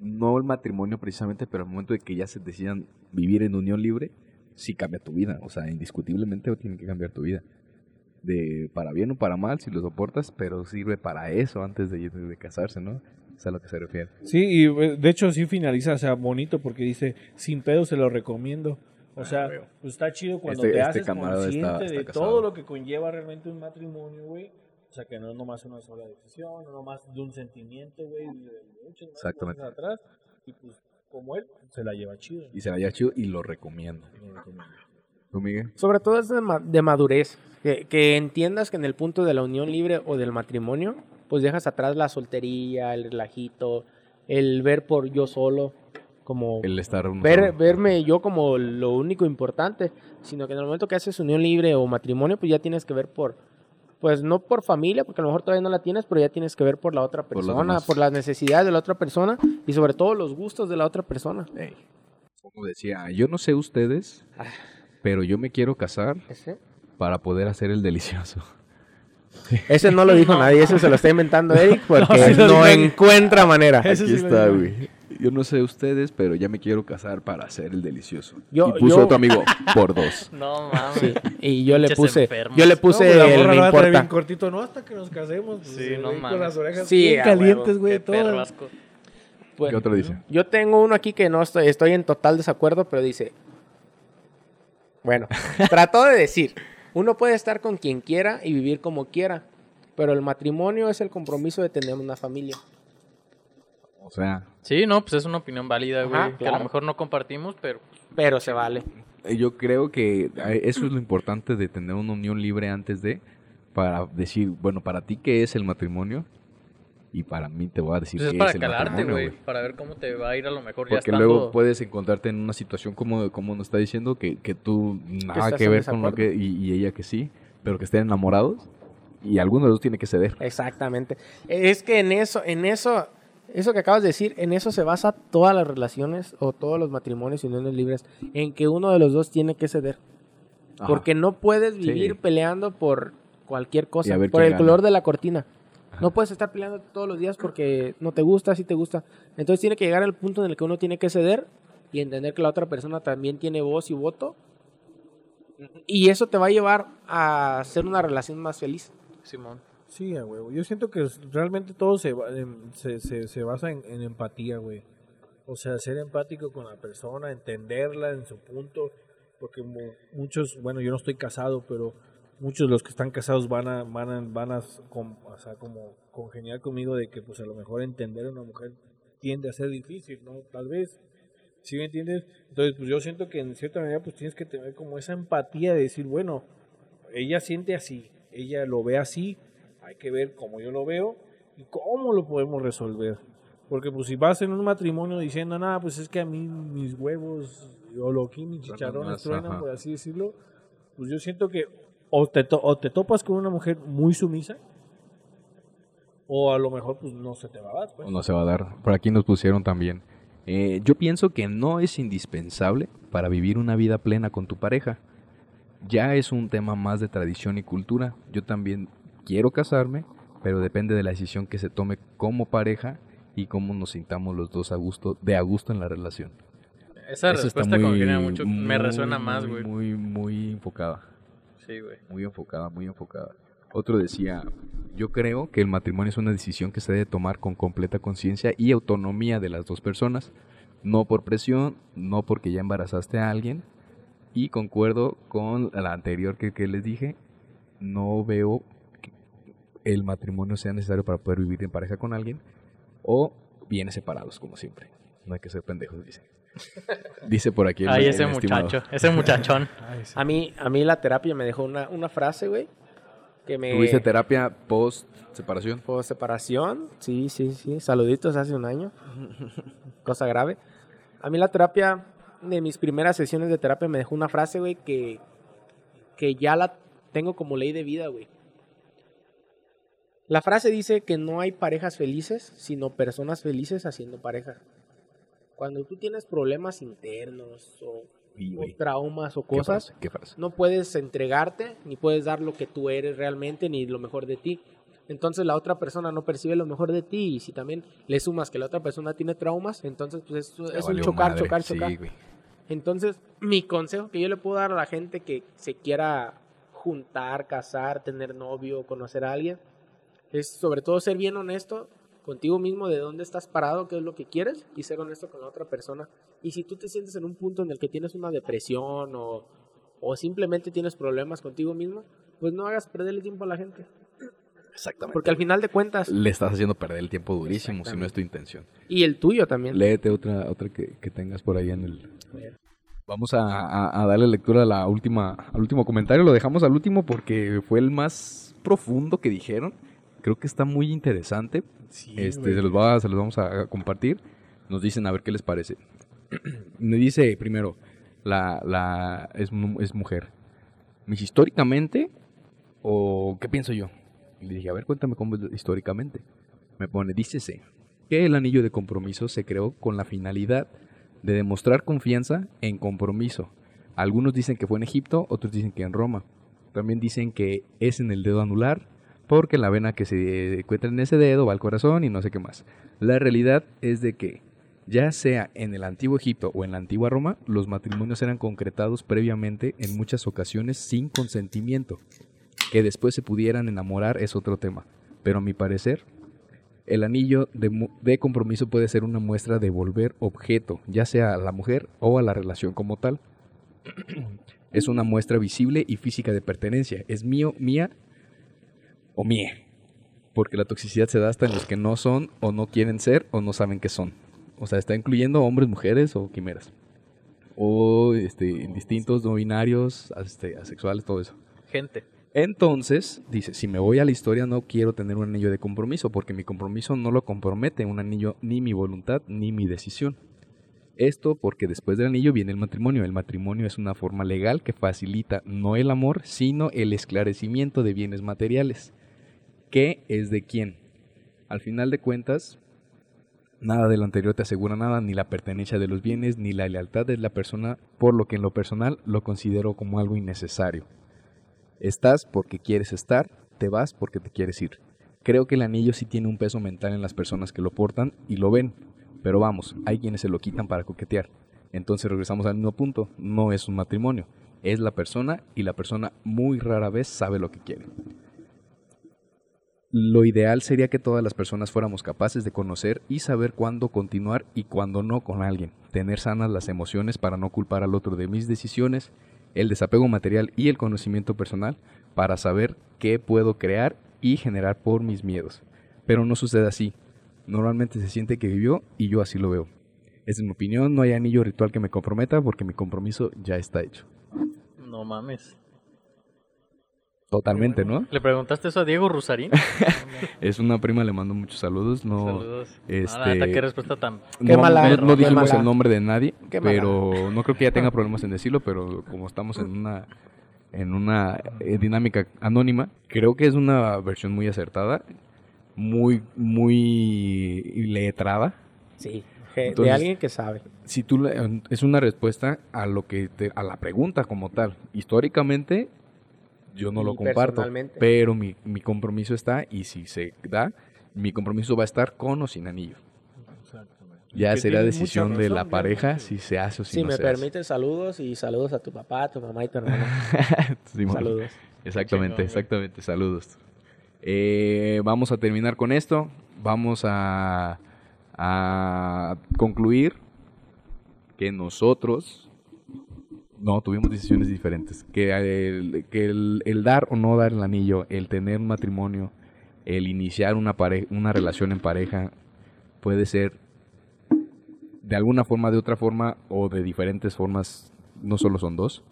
no el matrimonio precisamente, pero al momento de que ya se decidan vivir en unión libre, sí cambia tu vida, o sea, indiscutiblemente tiene que cambiar tu vida. De para bien o para mal, si lo soportas, pero sirve para eso antes de casarse, ¿no? Es a lo que se refiere. Sí, y de hecho sí finaliza, o sea, bonito porque dice, sin pedo se lo recomiendo. O sea, pues está chido cuando te haces consciente está de casado. Todo lo que conlleva realmente un matrimonio, güey. O sea, que no es nomás una sola decisión, no nomás de un sentimiento, güey, de muchas cosas atrás. Y pues, como él, se la lleva chido. Y se la lleva chido y lo recomiendo. ¿Tú, Miguel? Sobre todo es de madurez. Que entiendas que en el punto de la unión libre o del matrimonio, pues dejas atrás la soltería, el relajito, el ver por yo solo, como el estar verme yo como lo único importante, sino que en el momento que haces unión libre o matrimonio, pues ya tienes que ver por, pues no por familia, porque a lo mejor todavía no la tienes, pero ya tienes que ver por la otra persona, por las necesidades de la otra persona y sobre todo los gustos de la otra persona. Hey. Como decía, yo no sé ustedes, pero yo me quiero casar. ¿Ese? Para poder hacer el delicioso. Ese no lo dijo nadie, ese se lo está inventando Eric porque no encuentra manera. Aquí está, güey. Yo no sé ustedes, pero ya me quiero casar para hacer el delicioso. Y puso otro amigo por 2. No mames. Sí. Y yo le puse enfermos. Yo le puse no, el me importa. Bien cortito, no hasta que nos casemos. Pues, sí, no mames. Con las orejas sí, bien calientes, güey, todo. Bueno, ¿qué otro dice? Yo tengo uno aquí que no estoy en total desacuerdo, pero dice bueno, trató de decir uno puede estar con quien quiera y vivir como quiera, pero el matrimonio es el compromiso de tener una familia. O sea... Sí, no, pues es una opinión válida, güey, claro. Que a lo mejor no compartimos, pero... Pero se vale. Yo creo que eso es lo importante de tener una unión libre antes de... Para decir, bueno, para ti, ¿qué es el matrimonio? Y para mí te voy a decir pues qué es el matrimonio. Es para calarte, güey, para ver cómo te va a ir a lo mejor porque ya estando... Porque luego puedes encontrarte en una situación como nos está diciendo, que tú nada que ver con lo que... Y ella que sí, pero que estén enamorados y alguno de los tiene que ceder. Exactamente. Es que en eso que acabas de decir, en eso se basa todas las relaciones o todos los matrimonios y uniones libres, en que uno de los dos tiene que ceder. Ajá. Porque no puedes vivir peleando por cualquier cosa, por el color de la cortina. No puedes estar peleando todos los días porque no te gusta, sí te gusta. Entonces tiene que llegar al punto en el que uno tiene que ceder y entender que la otra persona también tiene voz y voto. Y eso te va a llevar a hacer una relación más feliz. Simón. Sí, güey. Yo siento que realmente todo se basa en empatía, güey. O sea, ser empático con la persona, entenderla en su punto. Porque muchos, bueno, yo no estoy casado, pero... Muchos de los que están casados van a o sea, como congeniar conmigo de que pues a lo mejor entender a una mujer tiende a ser difícil, ¿no? Tal vez, ¿sí me entiendes? Entonces pues yo siento que en cierta manera pues tienes que tener como esa empatía de decir, bueno, ella siente así, ella lo ve así, hay que ver cómo yo lo veo y cómo lo podemos resolver. Porque pues si vas en un matrimonio diciendo, nada, pues es que a mí mis huevos, o lo que mis chicharrones truenan, por así decirlo, pues yo siento que o te topas con una mujer muy sumisa, o a lo mejor pues no se te va a dar. Pues. No se va a dar. Por aquí nos pusieron también. Yo pienso que no es indispensable para vivir una vida plena con tu pareja. Ya es un tema más de tradición y cultura. Yo también quiero casarme, pero depende de la decisión que se tome como pareja y cómo nos sintamos los dos a gusto en la relación. Esa respuesta congenia mucho, me resuena más, güey. Muy, muy enfocada. Sí, güey. Muy enfocada, muy enfocada. Otro decía, yo creo que el matrimonio es una decisión que se debe tomar con completa conciencia y autonomía de las dos personas, no por presión, no porque ya embarazaste a alguien, y concuerdo con la anterior que les dije, no veo que el matrimonio sea necesario para poder vivir en pareja con alguien, o bien separados como siempre, no hay que ser pendejos, dicen. Dice por aquí. Ay, ese muchacho, ese muchachón. Ay, sí. A mí la terapia me dejó una frase, güey, que me... ¿Tuviste terapia post-separación? Post-separación, sí. Saluditos hace un año. Cosa grave. A mí la terapia, de mis primeras sesiones de terapia, me dejó una frase, güey, que ya la tengo como ley de vida, güey. La frase dice que no hay parejas felices, sino personas felices haciendo pareja. Cuando tú tienes problemas internos o traumas o cosas, ¿Qué frase? No puedes entregarte, ni puedes dar lo que tú eres realmente, ni lo mejor de ti. Entonces la otra persona no percibe lo mejor de ti, y si también le sumas que la otra persona tiene traumas, entonces pues es un chocar. Sí, güey. Entonces, mi consejo que yo le puedo dar a la gente que se quiera juntar, casar, tener novio, conocer a alguien, es sobre todo ser bien honesto contigo mismo de dónde estás parado, qué es lo que quieres, y ser honesto con la otra persona. Y si tú te sientes en un punto en el que tienes una depresión o simplemente tienes problemas contigo mismo, pues no hagas perderle tiempo a la gente. Exactamente. Porque al final de cuentas le estás haciendo perder el tiempo durísimo si no es tu intención. Y el tuyo también. Léete otra que tengas por ahí en el... Vamos a darle lectura a al último comentario. Lo dejamos al último porque fue el más profundo que dijeron. Creo que está muy interesante. Sí, se los vamos a compartir. Nos dicen a ver qué les parece. Me dice primero, es mujer. ¿Históricamente o qué pienso yo? Y le dije, a ver, cuéntame cómo históricamente. Me pone, dícese que el anillo de compromiso se creó con la finalidad de demostrar confianza en compromiso. Algunos dicen que fue en Egipto, otros dicen que en Roma. También dicen que es en el dedo anular, porque la vena que se encuentra en ese dedo va al corazón y no sé qué más. La realidad es de que, ya sea en el antiguo Egipto o en la antigua Roma, los matrimonios eran concretados previamente en muchas ocasiones sin consentimiento. Que después se pudieran enamorar es otro tema. Pero a mi parecer, el anillo de compromiso puede ser una muestra de volver objeto, ya sea a la mujer o a la relación como tal. Es una muestra visible y física de pertenencia. Es mío, mía o mía. Porque la toxicidad se da hasta en los que no son o no quieren ser o no saben que son. O sea, está incluyendo hombres, mujeres o quimeras. O indistintos, no binarios, asexuales, todo eso. Gente. Entonces, dice, si me voy a la historia no quiero tener un anillo de compromiso porque mi compromiso no lo compromete un anillo, ni mi voluntad, ni mi decisión. Esto porque después del anillo viene el matrimonio. El matrimonio es una forma legal que facilita no el amor, sino el esclarecimiento de bienes materiales. ¿Qué es de quién? Al final de cuentas, nada de lo anterior te asegura nada, ni la pertenencia de los bienes, ni la lealtad de la persona, por lo que en lo personal lo considero como algo innecesario. Estás porque quieres estar, te vas porque te quieres ir. Creo que el anillo sí tiene un peso mental en las personas que lo portan y lo ven, pero vamos, hay quienes se lo quitan para coquetear. Entonces regresamos al mismo punto, no es un matrimonio, es la persona y la persona muy rara vez sabe lo que quiere. Lo ideal sería que todas las personas fuéramos capaces de conocer y saber cuándo continuar y cuándo no con alguien, tener sanas las emociones para no culpar al otro de mis decisiones, el desapego material y el conocimiento personal para saber qué puedo crear y generar por mis miedos. Pero no sucede así. Normalmente se siente que vivió y yo así lo veo. Esa es mi opinión, no hay anillo ritual que me comprometa porque mi compromiso ya está hecho. No mames. Totalmente, ¿no? ¿Le preguntaste eso a Diego Rusarín? Es una prima, le mando muchos saludos. Saludos. ¿Qué respuesta tan? No dijimos el nombre de nadie, pero no creo que ya tenga problemas en decirlo, pero como estamos en una dinámica anónima, creo que es una versión muy acertada, muy, muy letrada. Sí. Entonces, de alguien que sabe. Si tú es una respuesta a lo que a la pregunta como tal. Históricamente. Yo no lo comparto, pero mi compromiso está, y si se da, mi compromiso va a estar con o sin anillo. Ya será decisión de la pareja si se hace o si no se hace. Si me permiten, saludos, y saludos a tu papá, a tu mamá y a tu hermana. Sí, saludos. Exactamente, saludos. Vamos a terminar con esto, vamos a concluir que nosotros... No, tuvimos decisiones diferentes. Que el dar o no dar el anillo, el tener un matrimonio, el iniciar una relación en pareja, puede ser de alguna forma, de otra forma o de diferentes formas, no solo son dos,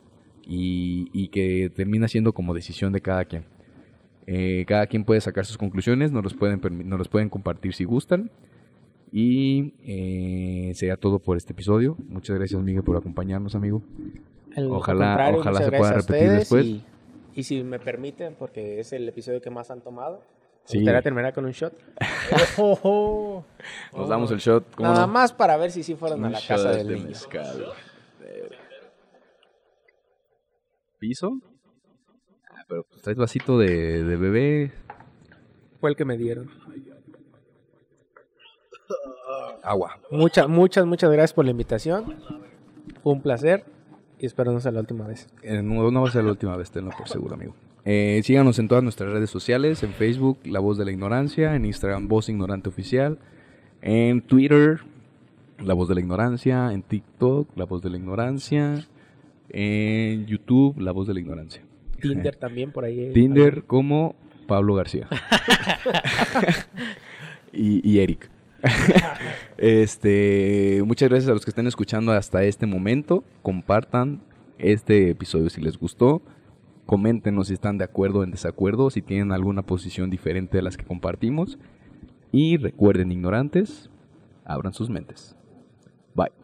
y que termina siendo como decisión de cada quien. Cada quien puede sacar sus conclusiones, nos los pueden compartir si gustan. Y sería todo por este episodio. Muchas gracias, Miguel, por acompañarnos, amigo. Ojalá se pueda repetir después. Y si me permiten, porque es el episodio que más han tomado, Sí. ¿Usted la terminará con un shot? Oh, oh, oh. Nos damos el shot. ¿Cómo nada no? Más para ver si sí fueron un a la casa del niño. Mezcal. ¿Piso? Ah, pero pues traes vasito de bebé. Fue el que me dieron. Agua. Muchas gracias por la invitación. Fue un placer. Y espero no sea la última vez. No va a ser la última vez, tenlo por seguro, amigo. Síganos en todas nuestras redes sociales, en Facebook, La Voz de la Ignorancia, en Instagram, Voz Ignorante Oficial, en Twitter, La Voz de la Ignorancia, en TikTok, La Voz de la Ignorancia, en YouTube, La Voz de la Ignorancia. Tinder también por ahí. Tinder ahí. Como Pablo García. y Eric. Muchas gracias a los que estén escuchando hasta este momento. Compartan este episodio si les gustó. Coméntenos si están de acuerdo o en desacuerdo, si tienen alguna posición diferente de las que compartimos. Y recuerden, ignorantes, abran sus mentes. Bye.